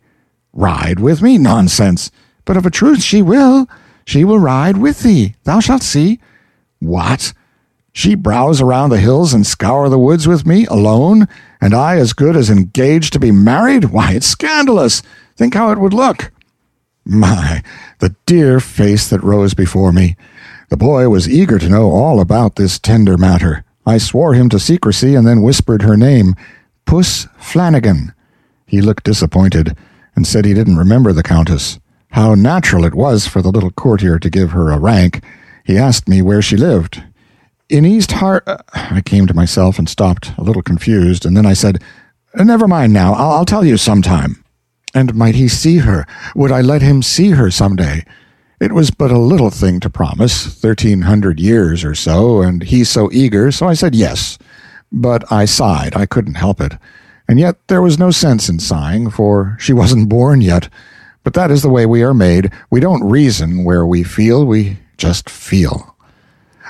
"Ride with me? Nonsense!" "But of a truth she will. She will ride with thee. Thou shalt see." "What? She browse around the hills and scour the woods with me, alone, and I as good as engaged to be married? Why, it's scandalous! Think how it would look!" My, the dear face that rose before me! The boy was eager to know all about this tender matter. I swore him to secrecy and then whispered her name, Puss Flanagan. He looked disappointed, and said he didn't remember the Countess. How natural it was for the little courtier to give her a rank. He asked me where she lived. "In East Har—" I came to myself and stopped, a little confused, and then I said, "Never mind now, I'll tell you sometime." And might he see her? Would I let him see her some day? It was but a little thing to promise, 1,300 years or so, and he so eager, so I said yes. But I sighed, I couldn't help it. And yet there was no sense in sighing, for she wasn't born yet. But that is the way we are made. We don't reason where we feel, we just feel.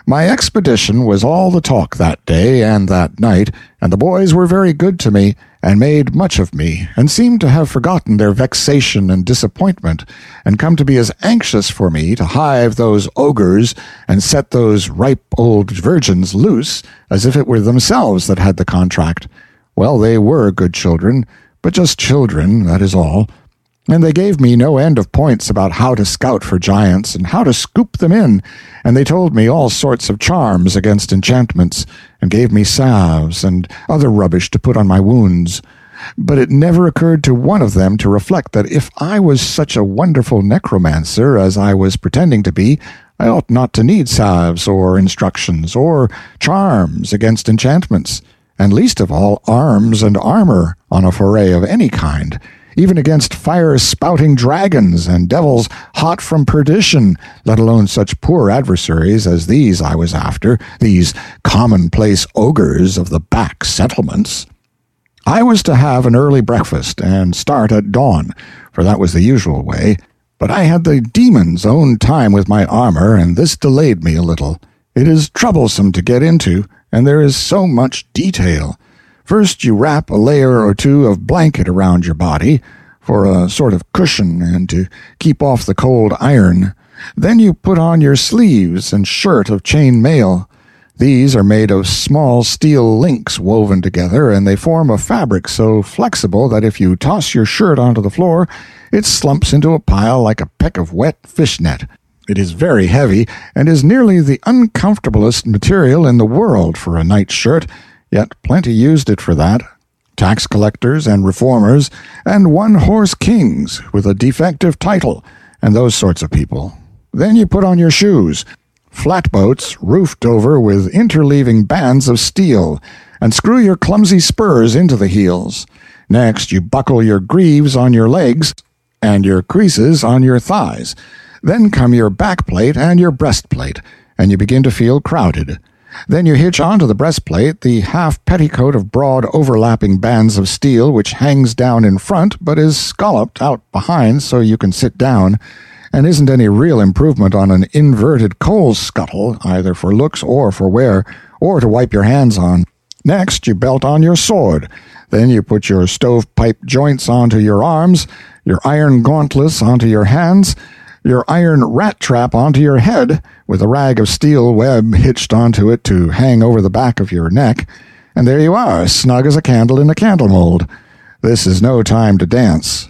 My expedition was all the talk that day and that night, and the boys were very good to me, and made much of me, and seemed to have forgotten their vexation and disappointment, and come to be as anxious for me to hive those ogres and set those ripe old virgins loose as if it were themselves that had the contract. Well, they were good children, but just children, that is all, and they gave me no end of points about how to scout for giants and how to scoop them in, and they told me all sorts of charms against enchantments, and gave me salves and other rubbish to put on my wounds. But it never occurred to one of them to reflect that if I was such a wonderful necromancer as I was pretending to be, I ought not to need salves or instructions or charms against enchantments, and least of all arms and armor on a foray of any kind, even against fire-spouting dragons and devils hot from perdition, let alone such poor adversaries as these I was after, these commonplace ogres of the back settlements. I was to have an early breakfast and start at dawn, for that was the usual way, but I had the demon's own time with my armor, and this delayed me a little. It is troublesome to get into, and there is so much detail. First you wrap a layer or two of blanket around your body, for a sort of cushion and to keep off the cold iron. Then you put on your sleeves and shirt of chain mail. These are made of small steel links woven together, and they form a fabric so flexible that if you toss your shirt onto the floor, it slumps into a pile like a peck of wet fishnet. It is very heavy, and is nearly the uncomfortablest material in the world for a night shirt, yet plenty used it for that. Tax collectors and reformers, and one-horse kings with a defective title, and those sorts of people. Then you put on your shoes, flatboats roofed over with interleaving bands of steel, and screw your clumsy spurs into the heels. Next you buckle your greaves on your legs, and your creases on your thighs. Then come your backplate and your breastplate, and you begin to feel crowded. Then you hitch onto the breastplate the half-petticoat of broad overlapping bands of steel which hangs down in front but is scalloped out behind so you can sit down, and isn't any real improvement on an inverted coal scuttle, either for looks or for wear, or to wipe your hands on. Next, you belt on your sword. Then you put your stovepipe joints onto your arms, your iron gauntlets onto your hands, your iron rat trap onto your head, with a rag of steel web hitched onto it to hang over the back of your neck, and there you are, snug as a candle in a candle mold. This is no time to dance.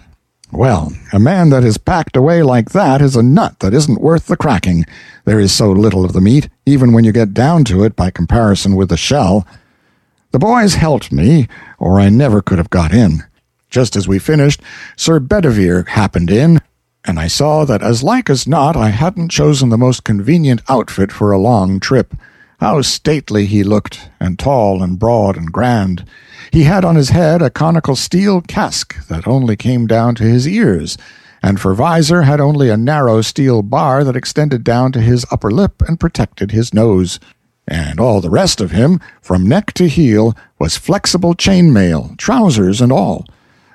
Well, a man that is packed away like that is a nut that isn't worth the cracking. There is so little of the meat, even when you get down to it by comparison with the shell. The boys helped me, or I never could have got in. Just as we finished, Sir Bedivere happened in, and I saw that as like as not I hadn't chosen the most convenient outfit for a long trip. How stately he looked, and tall and broad and grand. He had on his head a conical steel casque that only came down to his ears, and for visor had only a narrow steel bar that extended down to his upper lip and protected his nose. And all the rest of him, from neck to heel, was flexible chainmail, trousers and all.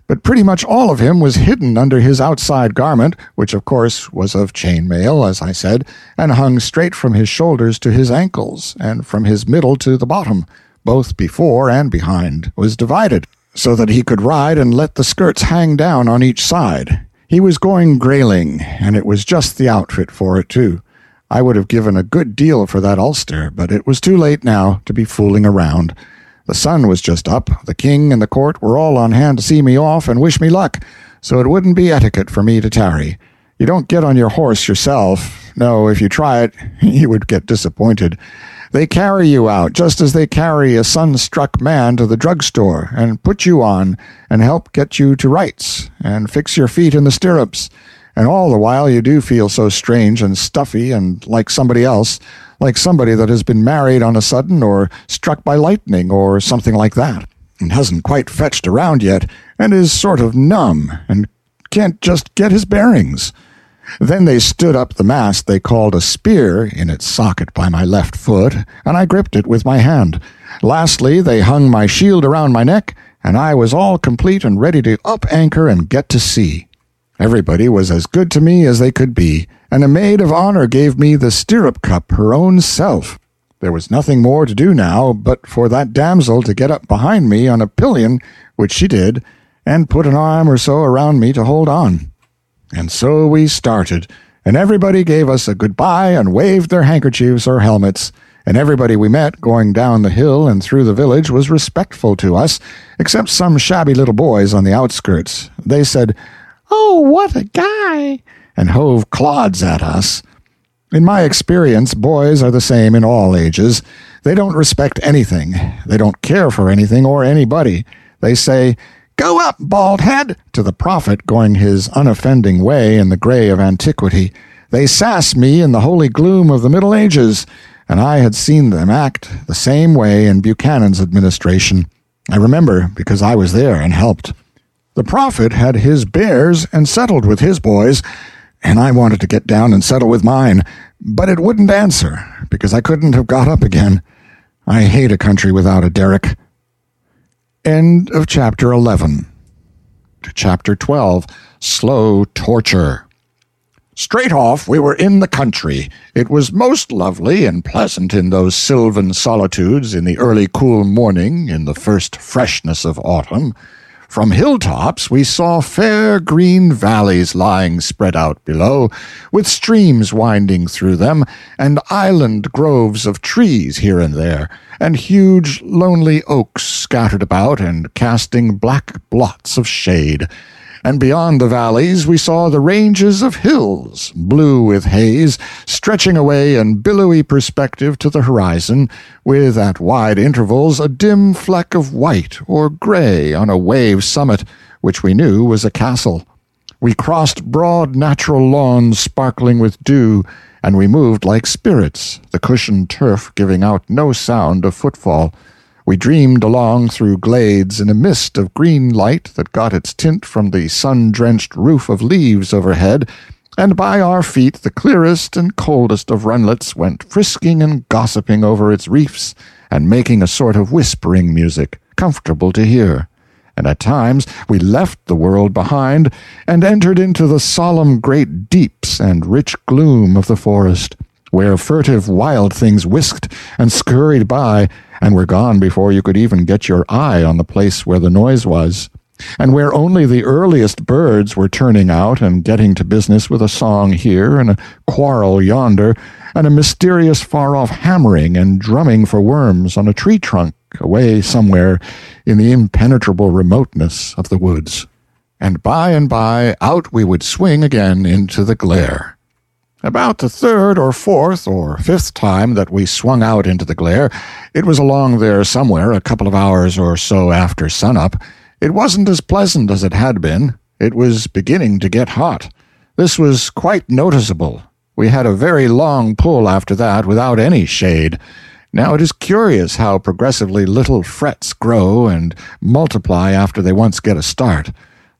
But pretty much all of him was hidden under his outside garment, which of course was of chainmail, as I said, and hung straight from his shoulders to his ankles, and from his middle to the bottom, both before and behind, was divided, so that he could ride and let the skirts hang down on each side. He was going grayling, and it was just the outfit for it, too. I would have given a good deal for that ulster, but it was too late now to be fooling around. The sun was just up, the king and the court were all on hand to see me off and wish me luck, so it wouldn't be etiquette for me to tarry. You don't get on your horse yourself. No, if you try it, you would get disappointed. They carry you out, just as they carry a sun-struck man to the drugstore, and put you on, and help get you to rights, and fix your feet in the stirrups. And all the while you do feel so strange and stuffy and like somebody else, like somebody that has been married on a sudden or struck by lightning or something like that, and hasn't quite fetched around yet, and is sort of numb and can't just get his bearings. Then they stood up the mast they called a spear in its socket by my left foot, and I gripped it with my hand. Lastly, they hung my shield around my neck, and I was all complete and ready to up anchor and get to sea. Everybody was as good to me as they could be, and a maid of honor gave me the stirrup cup her own self. There was nothing more to do now but for that damsel to get up behind me on a pillion, which she did, and put an arm or so around me to hold on. And so we started, and everybody gave us a goodbye and waved their handkerchiefs or helmets, and everybody we met going down the hill and through the village was respectful to us, except some shabby little boys on the outskirts. They said, "Oh, what a guy!" and hove clods at us. In my experience, boys are the same in all ages. They don't respect anything. They don't care for anything or anybody. They say, "Go up, bald head!" to the prophet going his unoffending way in the gray of antiquity. They sass me in the holy gloom of the Middle Ages, and I had seen them act the same way in Buchanan's administration. I remember because I was there and helped. The prophet had his bears and settled with his boys, and I wanted to get down and settle with mine, but it wouldn't answer, because I couldn't have got up again. I hate a country without a derrick. End of Chapter 11. To Chapter 12, Slow Torture. Straight off, we were in the country. It was most lovely and pleasant in those sylvan solitudes in the early cool morning, in the first freshness of autumn. From hilltops we saw fair green valleys lying spread out below, with streams winding through them, and island groves of trees here and there, and huge lonely oaks scattered about and casting black blots of shade. And beyond the valleys we saw the ranges of hills, blue with haze, stretching away in billowy perspective to the horizon, with at wide intervals a dim fleck of white or gray on a wave summit, which we knew was a castle. We crossed broad natural lawns sparkling with dew, and we moved like spirits, the cushioned turf giving out no sound of footfall. We dreamed along through glades in a mist of green light that got its tint from the sun-drenched roof of leaves overhead, and by our feet the clearest and coldest of runlets went frisking and gossiping over its reefs and making a sort of whispering music, comfortable to hear. And at times we left the world behind and entered into the solemn great deeps and rich gloom of the forest, where furtive wild things whisked and scurried by, and were gone before you could even get your eye on the place where the noise was, and where only the earliest birds were turning out and getting to business with a song here and a quarrel yonder, and a mysterious far-off hammering and drumming for worms on a tree trunk away somewhere in the impenetrable remoteness of the woods. And by, out we would swing again into the glare. About the third or fourth or fifth time that we swung out into the glare, it was along there somewhere a couple of hours or so after sunup. It wasn't as pleasant as it had been. It was beginning to get hot. This was quite noticeable. We had a very long pull after that without any shade. Now it is curious how progressively little frets grow and multiply after they once get a start.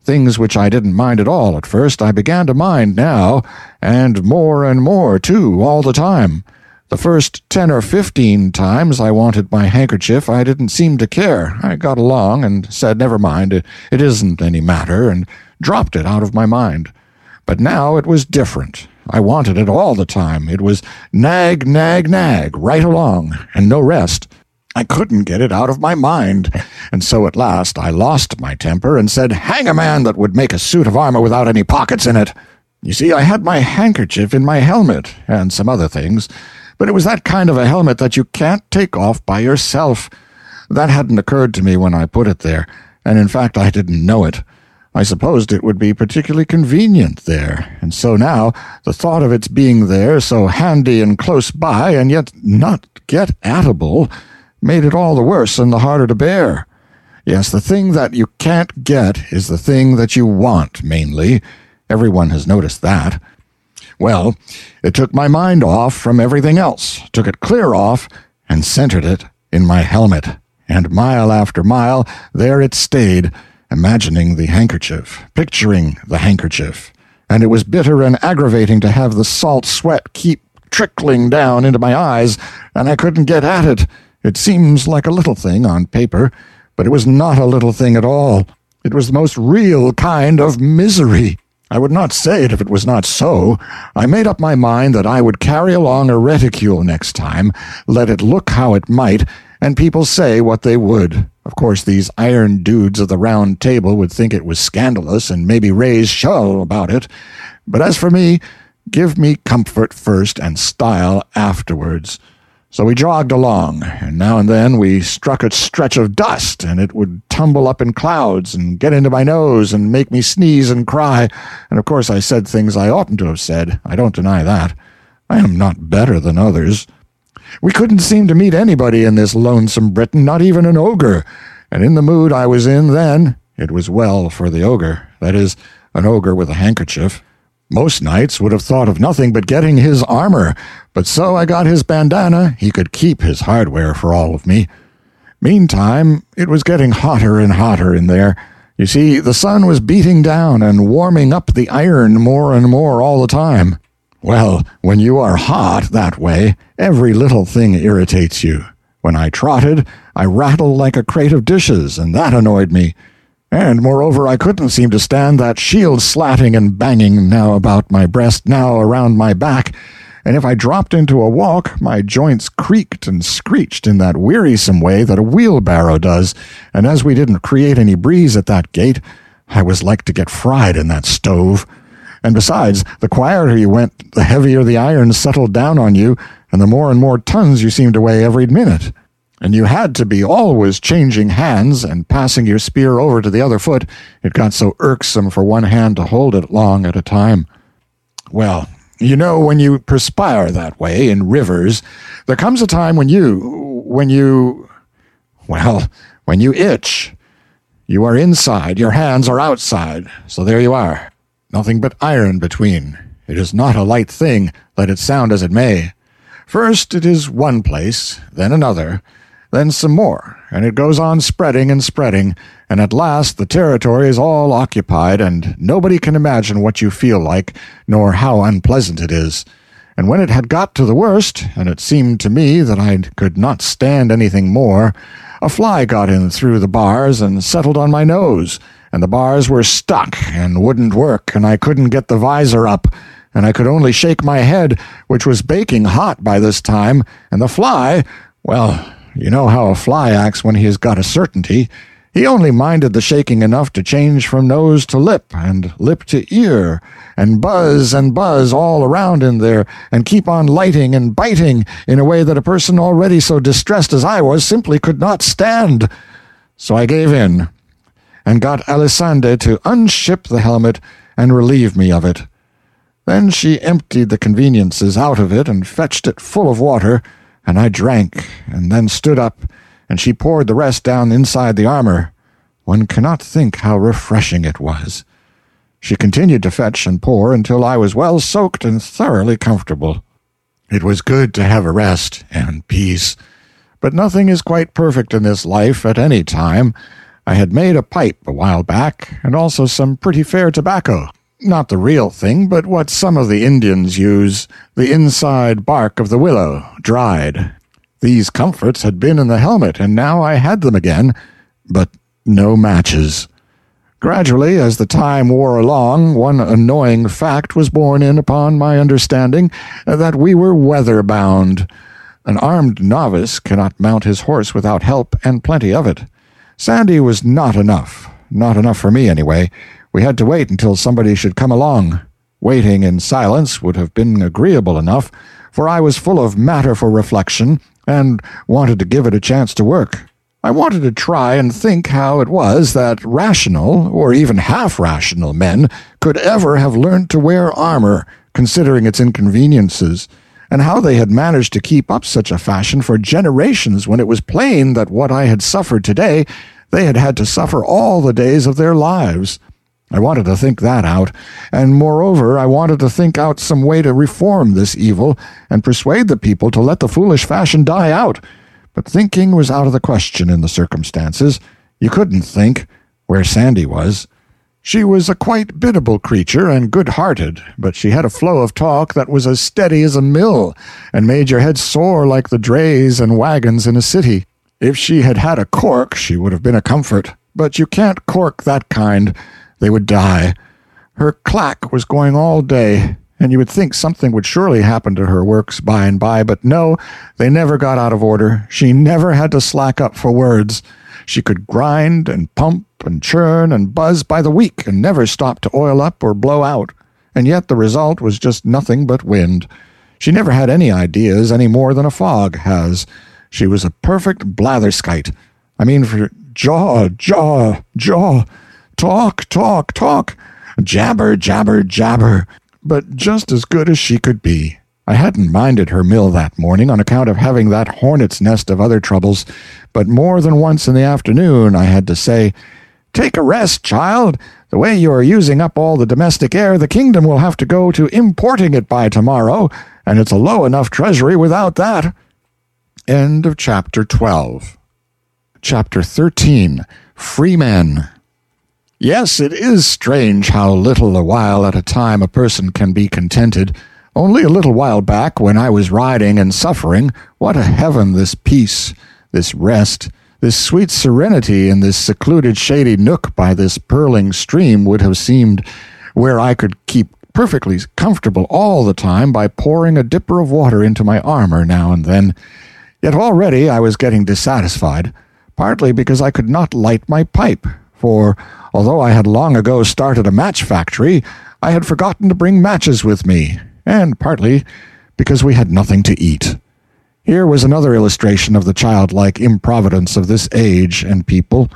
Things which I didn't mind at all at first, I began to mind now, and more, too, all the time. The first 10 or 15 times I wanted my handkerchief, I didn't seem to care. I got along and said, never mind, it isn't any matter, and dropped it out of my mind. But now it was different. I wanted it all the time. It was nag, nag, nag, right along, and no rest. I couldn't get it out of my mind, and so at last I lost my temper and said, "Hang a man that would make a suit of armor without any pockets in it!" You see, I had my handkerchief in my helmet, and some other things, but it was that kind of a helmet that you can't take off by yourself. That hadn't occurred to me when I put it there, and in fact I didn't know it. I supposed it would be particularly convenient there, and so now the thought of its being there, so handy and close by, and yet not get atable, made it all the worse and the harder to bear. Yes, the thing that you can't get is the thing that you want, mainly. Everyone has noticed that. Well, it took my mind off from everything else, took it clear off, and centered it in my helmet. And mile after mile, there it stayed, imagining the handkerchief, picturing the handkerchief. And it was bitter and aggravating to have the salt sweat keep trickling down into my eyes, and I couldn't get at it. It seems like a little thing on paper, but it was not a little thing at all. It was the most real kind of misery. I would not say it if it was not so. I made up my mind that I would carry along a reticule next time, let it look how it might, and people say what they would. Of course, these iron dudes of the round table would think it was scandalous and maybe raise shell about it. But as for me, give me comfort first and style afterwards. So we jogged along, and now and then we struck a stretch of dust, and it would tumble up in clouds and get into my nose and make me sneeze and cry, and of course I said things I oughtn't to have said. I don't deny that. I am not better than others. We couldn't seem to meet anybody in this lonesome Britain, not even an ogre, and in the mood I was in then, it was well for the ogre, that is, an ogre with a handkerchief. Most knights would have thought of nothing but getting his armor, but so I got his bandana, he could keep his hardware for all of me. Meantime, it was getting hotter and hotter in there. You see, the sun was beating down and warming up the iron more and more all the time. Well, when you are hot that way, every little thing irritates you. When I trotted, I rattled like a crate of dishes, and that annoyed me. And moreover, I couldn't seem to stand that shield slatting and banging, now about my breast, now around my back, and if I dropped into a walk, my joints creaked and screeched in that wearisome way that a wheelbarrow does, and as we didn't create any breeze at that gate, I was like to get fried in that stove. And besides, the quieter you went, the heavier the iron settled down on you, and the more and more tons you seemed to weigh every minute. And you had to be always changing hands and passing your spear over to the other foot. It got so irksome for one hand to hold it long at a time. Well, you know, when you perspire that way in rivers, there comes a time when you itch. You are inside, your hands are outside, so there you are. Nothing but iron between. It is not a light thing, let it sound as it may. First it is one place, then another, then some more, and it goes on spreading and spreading, and at last the territory is all occupied, and nobody can imagine what you feel like, nor how unpleasant it is. And when it had got to the worst, and it seemed to me that I could not stand anything more, a fly got in through the bars and settled on my nose, and the bars were stuck and wouldn't work, and I couldn't get the visor up, and I could only shake my head, which was baking hot by this time, and the fly, well, you know how a fly acts when he has got a certainty. He only minded the shaking enough to change from nose to lip, and lip to ear, and buzz all around in there, and keep on lighting and biting in a way that a person already so distressed as I was simply could not stand. So I gave in, and got Alisande to unship the helmet and relieve me of it. Then she emptied the conveniences out of it and fetched it full of water, and I drank, and then stood up, and she poured the rest down inside the armor. One cannot think how refreshing it was. She continued to fetch and pour until I was well soaked and thoroughly comfortable. It was good to have a rest and peace, but nothing is quite perfect in this life at any time. I had made a pipe a while back, and also some pretty fair tobacco. Not the real thing, but what some of the Indians use, the inside bark of the willow, dried. These comforts had been in the helmet, and now I had them again, but no matches. Gradually, as the time wore along, one annoying fact was borne in upon my understanding, that we were weather-bound. An armed novice cannot mount his horse without help, and plenty of it. Sandy was not enough. Not enough for me, anyway. We had to wait until somebody should come along. Waiting in silence would have been agreeable enough, for I was full of matter for reflection, and wanted to give it a chance to work. I wanted to try and think how it was that rational, or even half-rational men, could ever have learned to wear armor, considering its inconveniences, and how they had managed to keep up such a fashion for generations when it was plain that what I had suffered today, they had had to suffer all the days of their lives. I wanted to think that out, and moreover, I wanted to think out some way to reform this evil and persuade the people to let the foolish fashion die out. But thinking was out of the question in the circumstances. You couldn't think, where Sandy was. She was a quite biddable creature and good-hearted, but she had a flow of talk that was as steady as a mill and made your head sore like the drays and wagons in a city. If she had had a cork, she would have been a comfort, but you can't cork that kind. They would die. Her clack was going all day, and you would think something would surely happen to her works by and by, but no, they never got out of order. She never had to slack up for words. She could grind and pump and churn and buzz by the week and never stop to oil up or blow out, and yet the result was just nothing but wind. She never had any ideas any more than a fog has. She was a perfect blatherskite. I mean, for jaw, jaw, jaw, talk, talk, talk, jabber, jabber, jabber, but just as good as she could be. I hadn't minded her mill that morning on account of having that hornet's nest of other troubles, but more than once in the afternoon I had to say, "Take a rest, child. The way you are using up all the domestic air, the kingdom will have to go to importing it by tomorrow, and it's a low enough treasury without that." End of Chapter 12. Chapter 13. Free Men. Yes, it is strange how little a while at a time a person can be contented. Only a little while back, when I was riding and suffering, what a heaven this peace, this rest, this sweet serenity in this secluded shady nook by this purling stream would have seemed, where I could keep perfectly comfortable all the time by pouring a dipper of water into my armor now and then. Yet already I was getting dissatisfied, partly because I could not light my pipe, for, although I had long ago started a match factory, I had forgotten to bring matches with me, and partly because we had nothing to eat. Here was another illustration of the childlike improvidence of this age and people.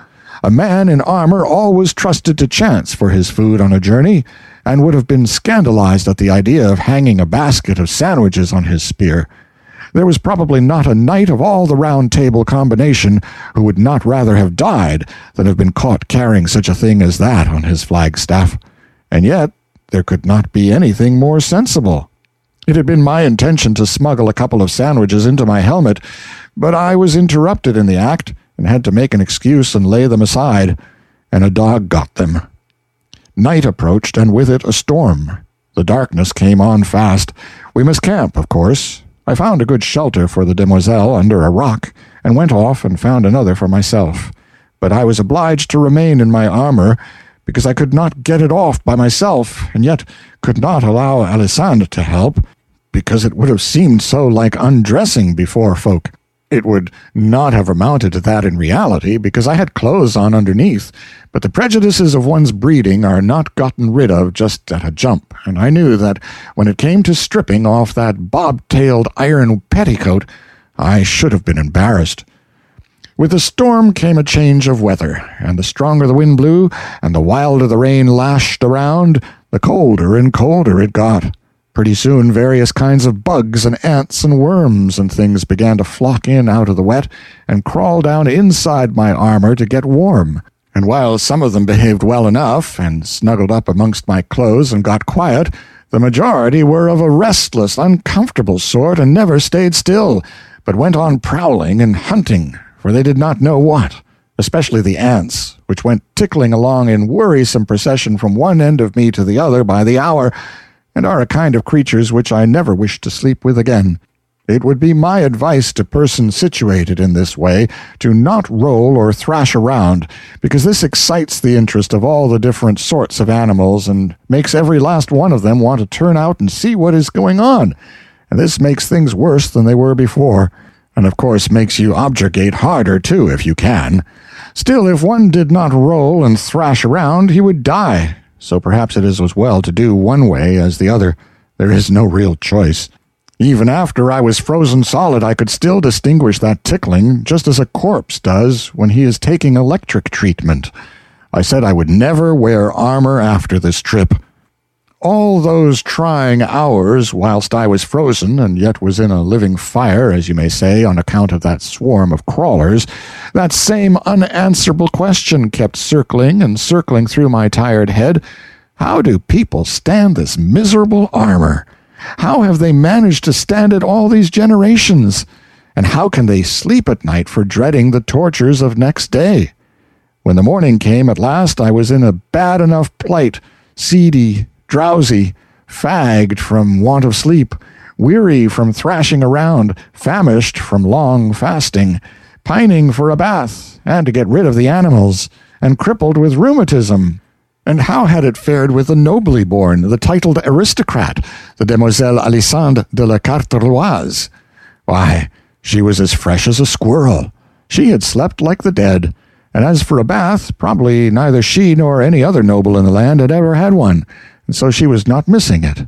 A man in armor always trusted to chance for his food on a journey, and would have been scandalized at the idea of hanging a basket of sandwiches on his spear. There was probably not a knight of all the Round Table combination who would not rather have died than have been caught carrying such a thing as that on his flagstaff. And yet, there could not be anything more sensible. It had been my intention to smuggle a couple of sandwiches into my helmet, but I was interrupted in the act and had to make an excuse and lay them aside, and a dog got them. Night approached, and with it a storm. The darkness came on fast. We must camp, of course. I found a good shelter for the demoiselle under a rock, and went off and found another for myself. But I was obliged to remain in my armor, because I could not get it off by myself, and yet could not allow Alisande to help, because it would have seemed so like undressing before folk. It would not have amounted to that in reality, because I had clothes on underneath, but the prejudices of one's breeding are not gotten rid of just at a jump, and I knew that when it came to stripping off that bob-tailed iron petticoat, I should have been embarrassed. With the storm came a change of weather, and the stronger the wind blew, and the wilder the rain lashed around, the colder and colder it got. Pretty soon various kinds of bugs and ants and worms and things began to flock in out of the wet, and crawl down inside my armor to get warm. And while some of them behaved well enough, and snuggled up amongst my clothes and got quiet, the majority were of a restless, uncomfortable sort, and never stayed still, but went on prowling and hunting, for they did not know what, especially the ants, which went tickling along in worrisome procession from one end of me to the other by the hour, and are a kind of creatures which I never wish to sleep with again. It would be my advice to persons situated in this way to not roll or thrash around, because this excites the interest of all the different sorts of animals, and makes every last one of them want to turn out and see what is going on, and this makes things worse than they were before. And of course makes you objurgate harder, too, if you can. Still, if one did not roll and thrash around, he would die, so perhaps it is as well to do one way as the other. There is no real choice. Even after I was frozen solid, I could still distinguish that tickling, just as a corpse does when he is taking electric treatment. I said I would never wear armor after this trip. All those trying hours, whilst I was frozen, and yet was in a living fire, as you may say, on account of that swarm of crawlers, that same unanswerable question kept circling and circling through my tired head. How do people stand this miserable armor? How have they managed to stand it all these generations? And how can they sleep at night for dreading the tortures of next day? When the morning came at last, I was in a bad enough plight, seedy, drowsy, fagged from want of sleep, weary from thrashing around, famished from long fasting, pining for a bath, and to get rid of the animals, and crippled with rheumatism. And how had it fared with the nobly born, the titled aristocrat, the Demoiselle Alisande de la Carteloise? Why, she was as fresh as a squirrel. She had slept like the dead, and as for a bath, probably neither she nor any other noble in the land had ever had one, and so she was not missing it.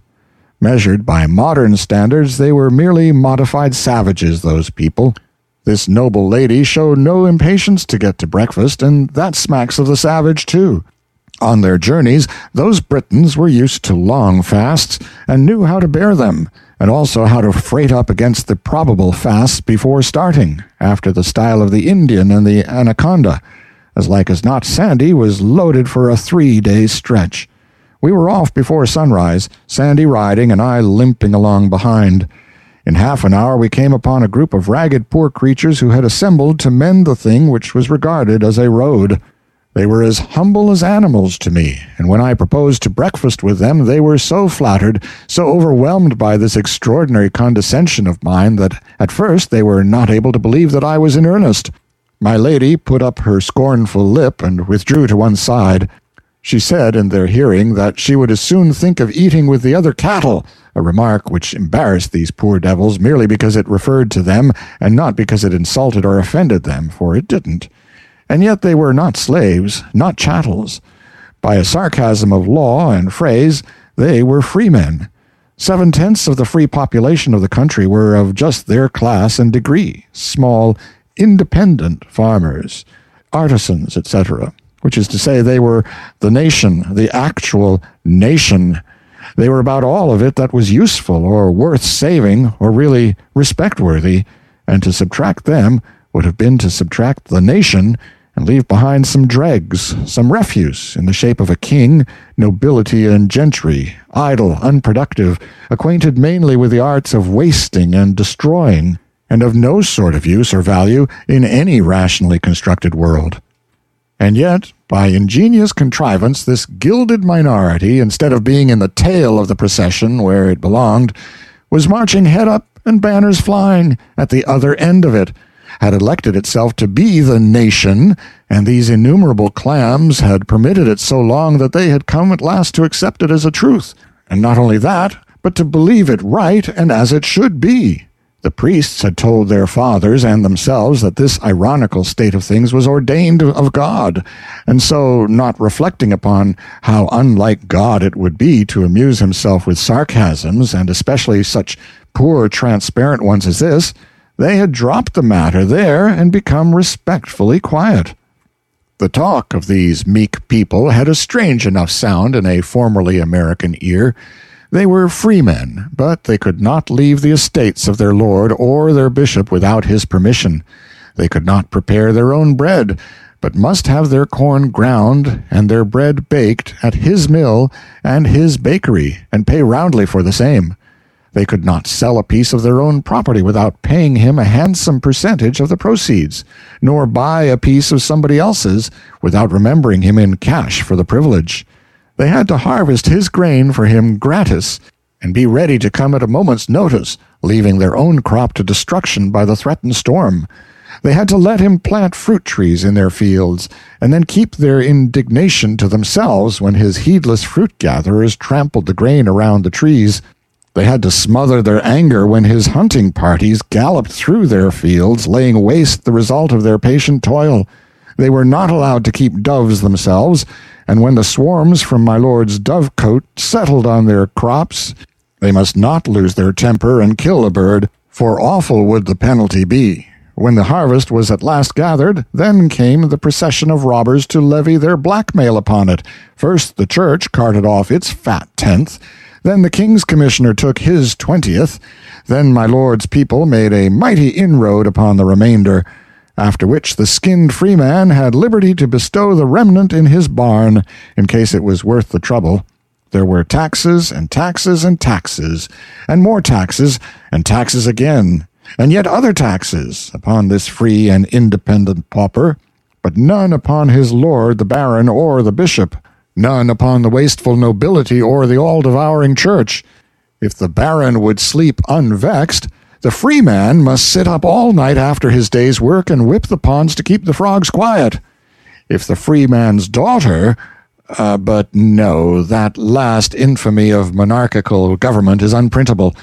Measured by modern standards, they were merely modified savages, those people. This noble lady showed no impatience to get to breakfast, and that smacks of the savage, too. On their journeys, those Britons were used to long fasts and knew how to bear them, and also how to freight up against the probable fasts before starting, after the style of the Indian and the anaconda. As like as not, Sandy was loaded for a 3-day stretch. We were off before sunrise, Sandy riding and I limping along behind. In half an hour we came upon a group of ragged poor creatures who had assembled to mend the thing which was regarded as a road. They were as humble as animals to me, and when I proposed to breakfast with them they were so flattered, so overwhelmed by this extraordinary condescension of mine, that at first they were not able to believe that I was in earnest. My lady put up her scornful lip and withdrew to one side. She said in their hearing that she would as soon think of eating with the other cattle, a remark which embarrassed these poor devils merely because it referred to them, and not because it insulted or offended them, for it didn't. And yet they were not slaves, not chattels. By a sarcasm of law and phrase, they were free men. 7/10 of the free population of the country were of just their class and degree, small, independent farmers, artisans, etc., which is to say they were the nation, the actual nation. They were about all of it that was useful or worth saving or really respect-worthy, and to subtract them would have been to subtract the nation and leave behind some dregs, some refuse in the shape of a king, nobility and gentry, idle, unproductive, acquainted mainly with the arts of wasting and destroying, and of no sort of use or value in any rationally constructed world. And yet, by ingenious contrivance, this gilded minority, instead of being in the tail of the procession where it belonged, was marching head up and banners flying at the other end of it, had elected itself to be the nation, and these innumerable clams had permitted it so long that they had come at last to accept it as a truth, and not only that, but to believe it right and as it should be. The priests had told their fathers and themselves that this ironical state of things was ordained of God, and so, not reflecting upon how unlike God it would be to amuse himself with sarcasms, and especially such poor transparent ones as this, they had dropped the matter there and become respectfully quiet. The talk of these meek people had a strange enough sound in a formerly American ear. They were free men, but they could not leave the estates of their lord or their bishop without his permission. They could not prepare their own bread, but must have their corn ground and their bread baked at his mill and his bakery, and pay roundly for the same. They could not sell a piece of their own property without paying him a handsome percentage of the proceeds, nor buy a piece of somebody else's without remembering him in cash for the privilege. They had to harvest his grain for him gratis, and be ready to come at a moment's notice, leaving their own crop to destruction by the threatened storm. They had to let him plant fruit trees in their fields, and then keep their indignation to themselves when his heedless fruit-gatherers trampled the grain around the trees. They had to smother their anger when his hunting parties galloped through their fields, laying waste the result of their patient toil. They were not allowed to keep doves themselves, and when the swarms from my lord's dovecote settled on their crops, they must not lose their temper and kill a bird, for awful would the penalty be. When the harvest was at last gathered, then came the procession of robbers to levy their blackmail upon it. First the church carted off its fat 10th, then the king's commissioner took his 20th, then my lord's people made a mighty inroad upon the remainder, after which the skinned freeman had liberty to bestow the remnant in his barn, in case it was worth the trouble. There were taxes, and taxes, and taxes, and more taxes, and taxes again, and yet other taxes upon this free and independent pauper, but none upon his lord the baron or the bishop, none upon the wasteful nobility or the all-devouring church. If the baron would sleep unvexed, the free man must sit up all night after his day's work and whip the ponds to keep the frogs quiet. If the free man's daughter... But no, that last infamy of monarchical government is unprintable.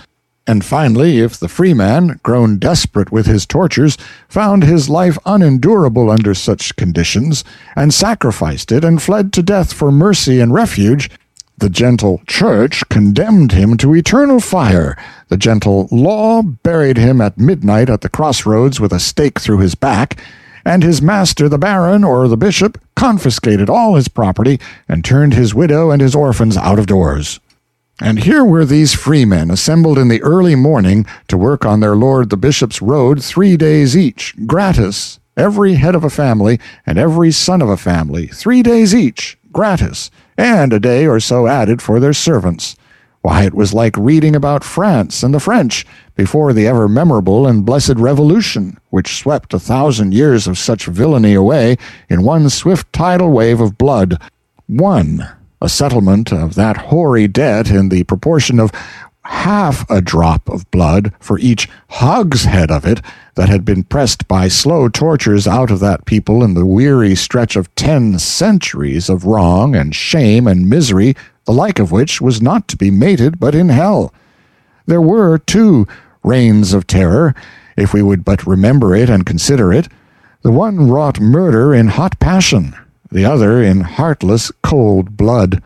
And finally, if the free man, grown desperate with his tortures, found his life unendurable under such conditions, and sacrificed it and fled to death for mercy and refuge, The gentle church condemned him to eternal fire. The gentle law buried him at midnight at the crossroads with a stake through his back, and his master, the baron or the bishop, confiscated all his property and turned his widow and his orphans out of doors. And here were these freemen assembled in the early morning to work on their lord the bishop's road 3 days each, gratis, every head of a family and every son of a family, 3 days each, gratis, and a day or so added for their servants. Why, it was like reading about France and the French before the ever memorable and blessed Revolution, which swept 1,000 years of such villainy away in one swift tidal wave of blood. One, a settlement of that hoary debt in the proportion of half a drop of blood for each hogshead of it that had been pressed by slow tortures out of that people in the weary stretch of 10 centuries of wrong and shame and misery, the like of which was not to be mated but in hell. There were 2 reigns of terror, if we would but remember it and consider it. The one wrought murder in hot passion, the other in heartless cold blood.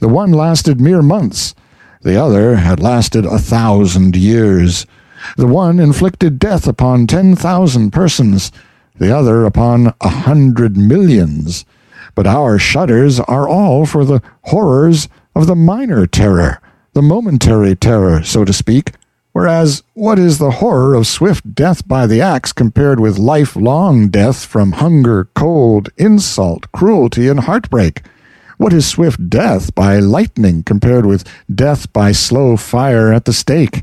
The one lasted mere months, the other had lasted 1,000 years. The one inflicted death upon 10,000 persons, the other upon 100 millions. But our shudders are all for the horrors of the minor terror, the momentary terror, so to speak, whereas what is the horror of swift death by the axe compared with lifelong death from hunger, cold, insult, cruelty, and heartbreak? What is swift death by lightning compared with death by slow fire at the stake?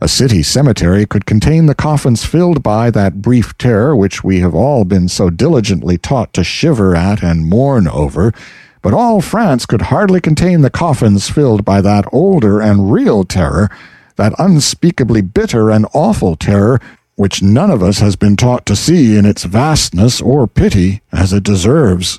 A city cemetery could contain the coffins filled by that brief terror which we have all been so diligently taught to shiver at and mourn over, but all France could hardly contain the coffins filled by that older and real terror, that unspeakably bitter and awful terror which none of us has been taught to see in its vastness or pity as it deserves.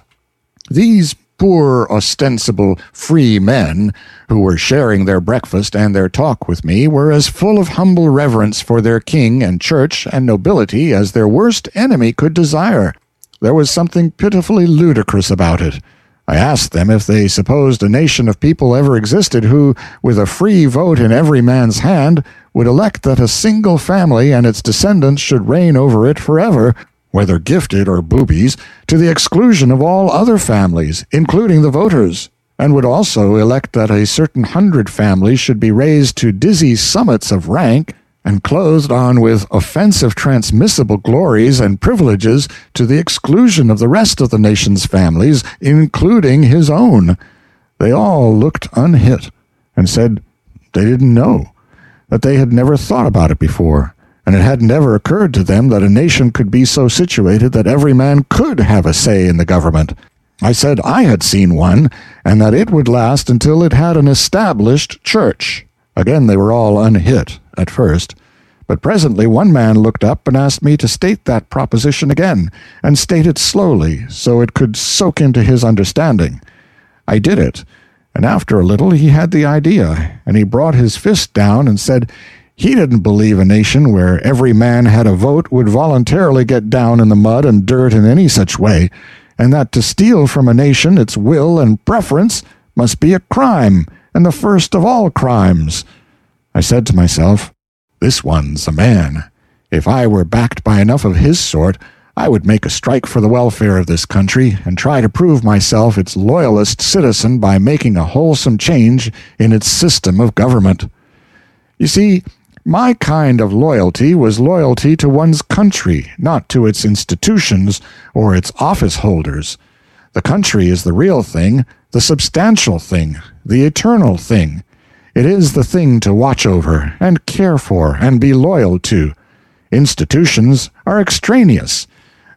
These poor, ostensible, free men who were sharing their breakfast and their talk with me were as full of humble reverence for their king and church and nobility as their worst enemy could desire. There was something pitifully ludicrous about it. I asked them if they supposed a nation of people ever existed who, with a free vote in every man's hand, would elect that a single family and its descendants should reign over it forever, whether gifted or boobies, to the exclusion of all other families, including the voters, and would also elect that a certain 100 families should be raised to dizzy summits of rank and clothed on with offensive transmissible glories and privileges to the exclusion of the rest of the nation's families, including his own. They all looked unhit and said they didn't know, that they had never thought about it before, and it had never occurred to them that a nation could be so situated that every man could have a say in the government. I said I had seen one, and that it would last until it had an established church. Again they were all unhit at first, but presently one man looked up and asked me to state that proposition again, and state it slowly, so it could soak into his understanding. I did it, and after a little he had the idea, and he brought his fist down and said he didn't believe a nation where every man had a vote would voluntarily get down in the mud and dirt in any such way, and that to steal from a nation its will and preference must be a crime, and the first of all crimes. I said to myself, this one's a man. If I were backed by enough of his sort, I would make a strike for the welfare of this country and try to prove myself its loyalist citizen by making a wholesome change in its system of government. You see, my kind of loyalty was loyalty to one's country, not to its institutions or its office holders. The country is the real thing, the substantial thing, the eternal thing. It is the thing to watch over and care for and be loyal to. Institutions are extraneous.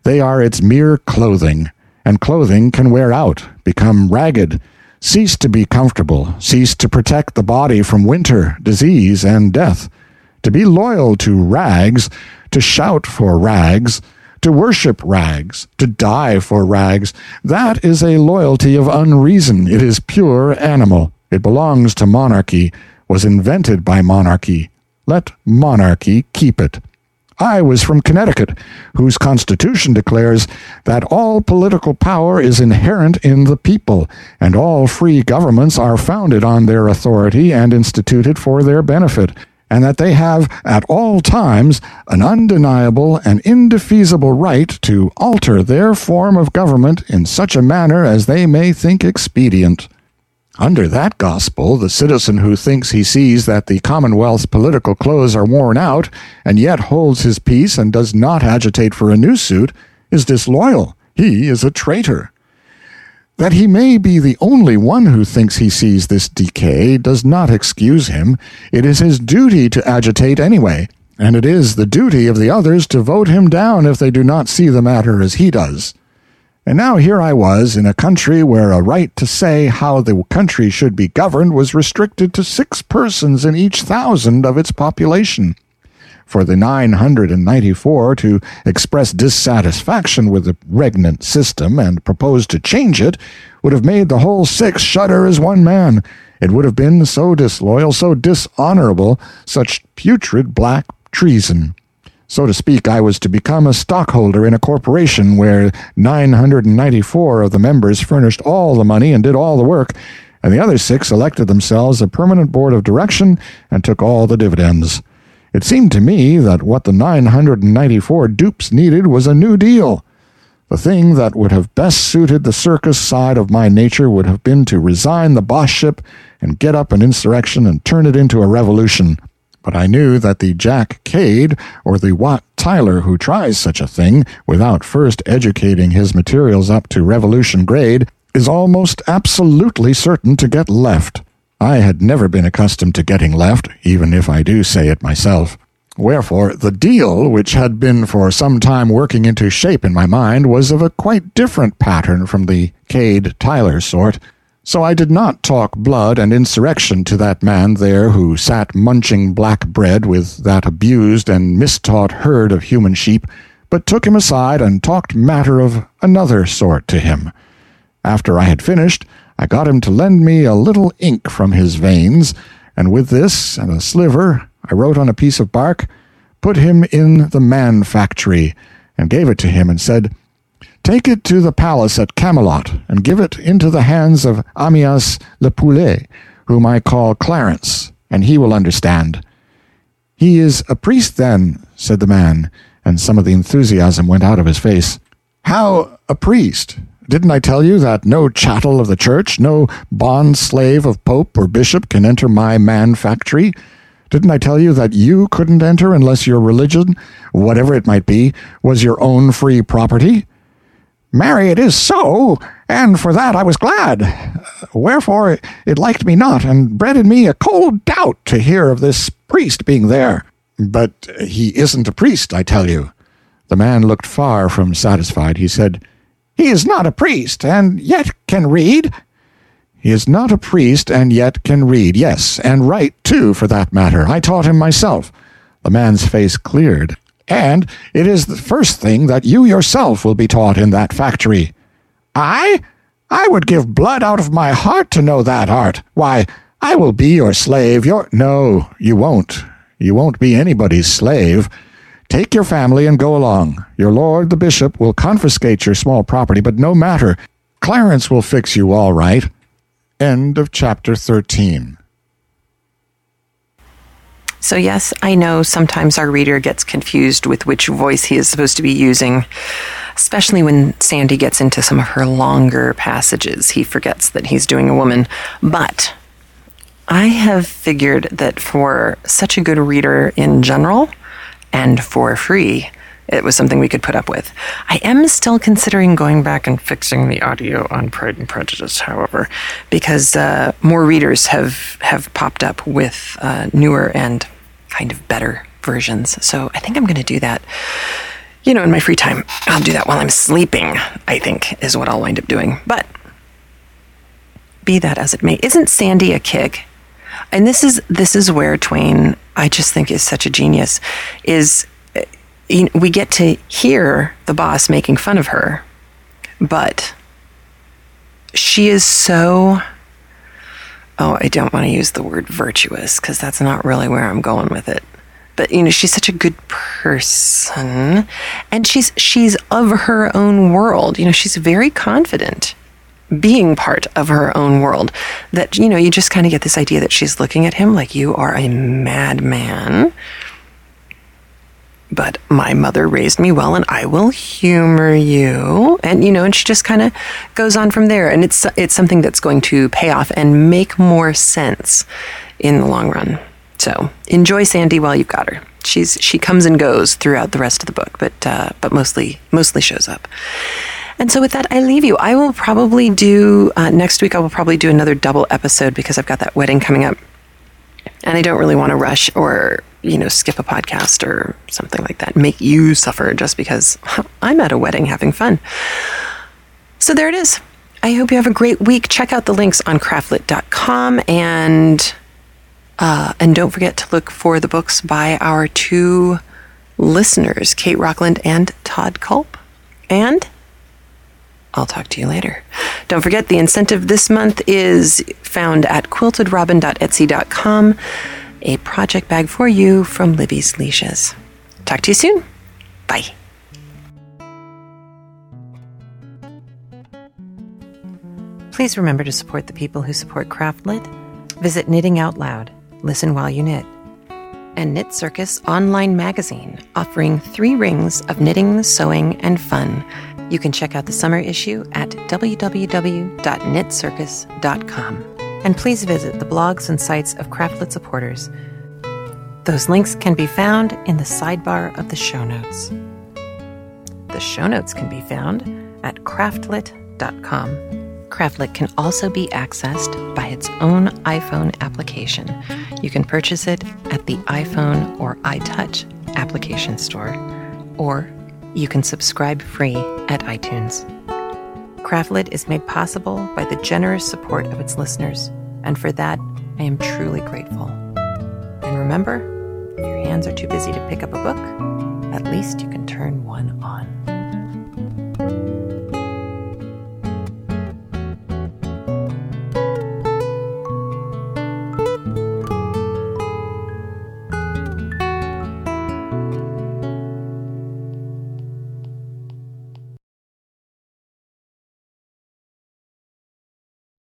They are its mere clothing, and clothing can wear out, become ragged, cease to be comfortable, cease to protect the body from winter, disease, and death. To be loyal to rags, to shout for rags, to worship rags, to die for rags, that is a loyalty of unreason. It is pure animal. It belongs to monarchy, was invented by monarchy. Let monarchy keep it. I was from Connecticut, whose Constitution declares that all political power is inherent in the people, and all free governments are founded on their authority and instituted for their benefit, and that they have at all times an undeniable and indefeasible right to alter their form of government in such a manner as they may think expedient. Under that gospel, the citizen who thinks he sees that the Commonwealth's political clothes are worn out, and yet holds his peace and does not agitate for a new suit, is disloyal. He is a traitor. That he may be the only one who thinks he sees this decay does not excuse him. It is his duty to agitate anyway, and it is the duty of the others to vote him down if they do not see the matter as he does. And now here I was, in a country where a right to say how the country should be governed was restricted to 6 persons in each 1,000 of its population. For the 994 to express dissatisfaction with the regnant system and propose to change it would have made the whole 6 shudder as one man. It would have been so disloyal, so dishonorable, such putrid black treason. So to speak, I was to become a stockholder in a corporation where 994 of the members furnished all the money and did all the work, and the other 6 elected themselves a permanent board of direction and took all the dividends. It seemed to me that what the 994 dupes needed was a new deal. The thing that would have best suited the circus side of my nature would have been to resign the bossship and get up an insurrection and turn it into a revolution. But I knew that the Jack Cade, or the Watt Tyler who tries such a thing, without first educating his materials up to revolution grade, is almost absolutely certain to get left. I had never been accustomed to getting left, even if I do say it myself. Wherefore, the deal, which had been for some time working into shape in my mind, was of a quite different pattern from the Cade Tyler sort. So I did not talk blood and insurrection to that man there who sat munching black bread with that abused and mistaught herd of human sheep, but took him aside and talked matter of another sort to him. After I had finished, I got him to lend me a little ink from his veins, and with this and a sliver I wrote on a piece of bark, put him in the man factory, and gave it to him and said, "Take it to the palace at Camelot, and give it into the hands of Amias le Poulet, whom I call Clarence, and he will understand." "He is a priest, then," said the man, and some of the enthusiasm went out of his face. "How a priest? Didn't I tell you that no chattel of the church, no bond-slave of pope or bishop can enter my man-factory? Didn't I tell you that you couldn't enter unless your religion, whatever it might be, was your own free property?" "Marry, it is so, and for that I was glad. Wherefore it liked me not, and bred in me a cold doubt to hear of this priest being there." "But he isn't a priest, I tell you." The man looked far from satisfied. He said, "He is not a priest, and yet can read." "He is not a priest, and yet can read, yes, and write, too, for that matter. I taught him myself." The man's face cleared. "And it is the first thing that you yourself will be taught in that factory." I would give blood out of my heart to know that art. Why, I will be your slave, No, you won't. You won't be anybody's slave. Take your family and go along. Your lord, the bishop, will confiscate your small property, but no matter. Clarence will fix you all right. End of chapter 13. So yes, I know sometimes our reader gets confused with which voice he is supposed to be using, especially when Sandy gets into some of her longer passages. He forgets that he's doing a woman. But I have figured that for such a good reader in general, and for free, it was something we could put up with. I am still considering going back and fixing the audio on Pride and Prejudice, however, because more readers have popped up with newer and kind of better versions. So I think I'm going to do that, in my free time. I'll do that while I'm sleeping, I think, is what I'll wind up doing. But be that as it may, isn't Sandy a kick? And this is where Twain, I just think, is such a genius, is we get to hear the boss making fun of her, but she is so... I don't want to use the word virtuous, because that's not really where I'm going with it. but you know, she's such a good person, and she's of her own world. You know, she's very confident being part of her own world, that, you know, you just kind of get this idea that she's looking at him like, you are a madman, but my mother raised me well, and I will humor you. And, you know, and she just kind of goes on from there. And it's something that's going to pay off and make more sense in the long run. So enjoy Sandy while you've got her. She comes and goes throughout the rest of the book, but mostly shows up. And so with that, I leave you. I will probably do, next week, I will probably do another double episode because I've got that wedding coming up. And I don't really want to rush or, you know, skip a podcast or something like that, make you suffer just because I'm at a wedding having fun. So there it is. I hope you have a great week. Check out the links on craftlit.com, and don't forget to look for the books by our two listeners, Kate Rockland and Todd Culp. And I'll talk to you later. Don't forget, the incentive this month is found at quiltedrobin.etsy.com, a project bag for you from Libby's Leashes. Talk to you soon. Bye. Please remember to support the people who support Craftlit. Visit Knitting Out Loud, listen while you knit, and Knit Circus online magazine, offering 3 rings of knitting, sewing, and fun. You can check out the summer issue at www.knitcircus.com. And please visit the blogs and sites of Craftlit supporters. Those links can be found in the sidebar of the show notes. The show notes can be found at craftlit.com. Craftlit can also be accessed by its own iPhone application. You can purchase it at the iPhone or iTouch application store, or you can subscribe free at iTunes. Craftlit is made possible by the generous support of its listeners, and for that, I am truly grateful. And remember, if your hands are too busy to pick up a book, at least you can turn one on.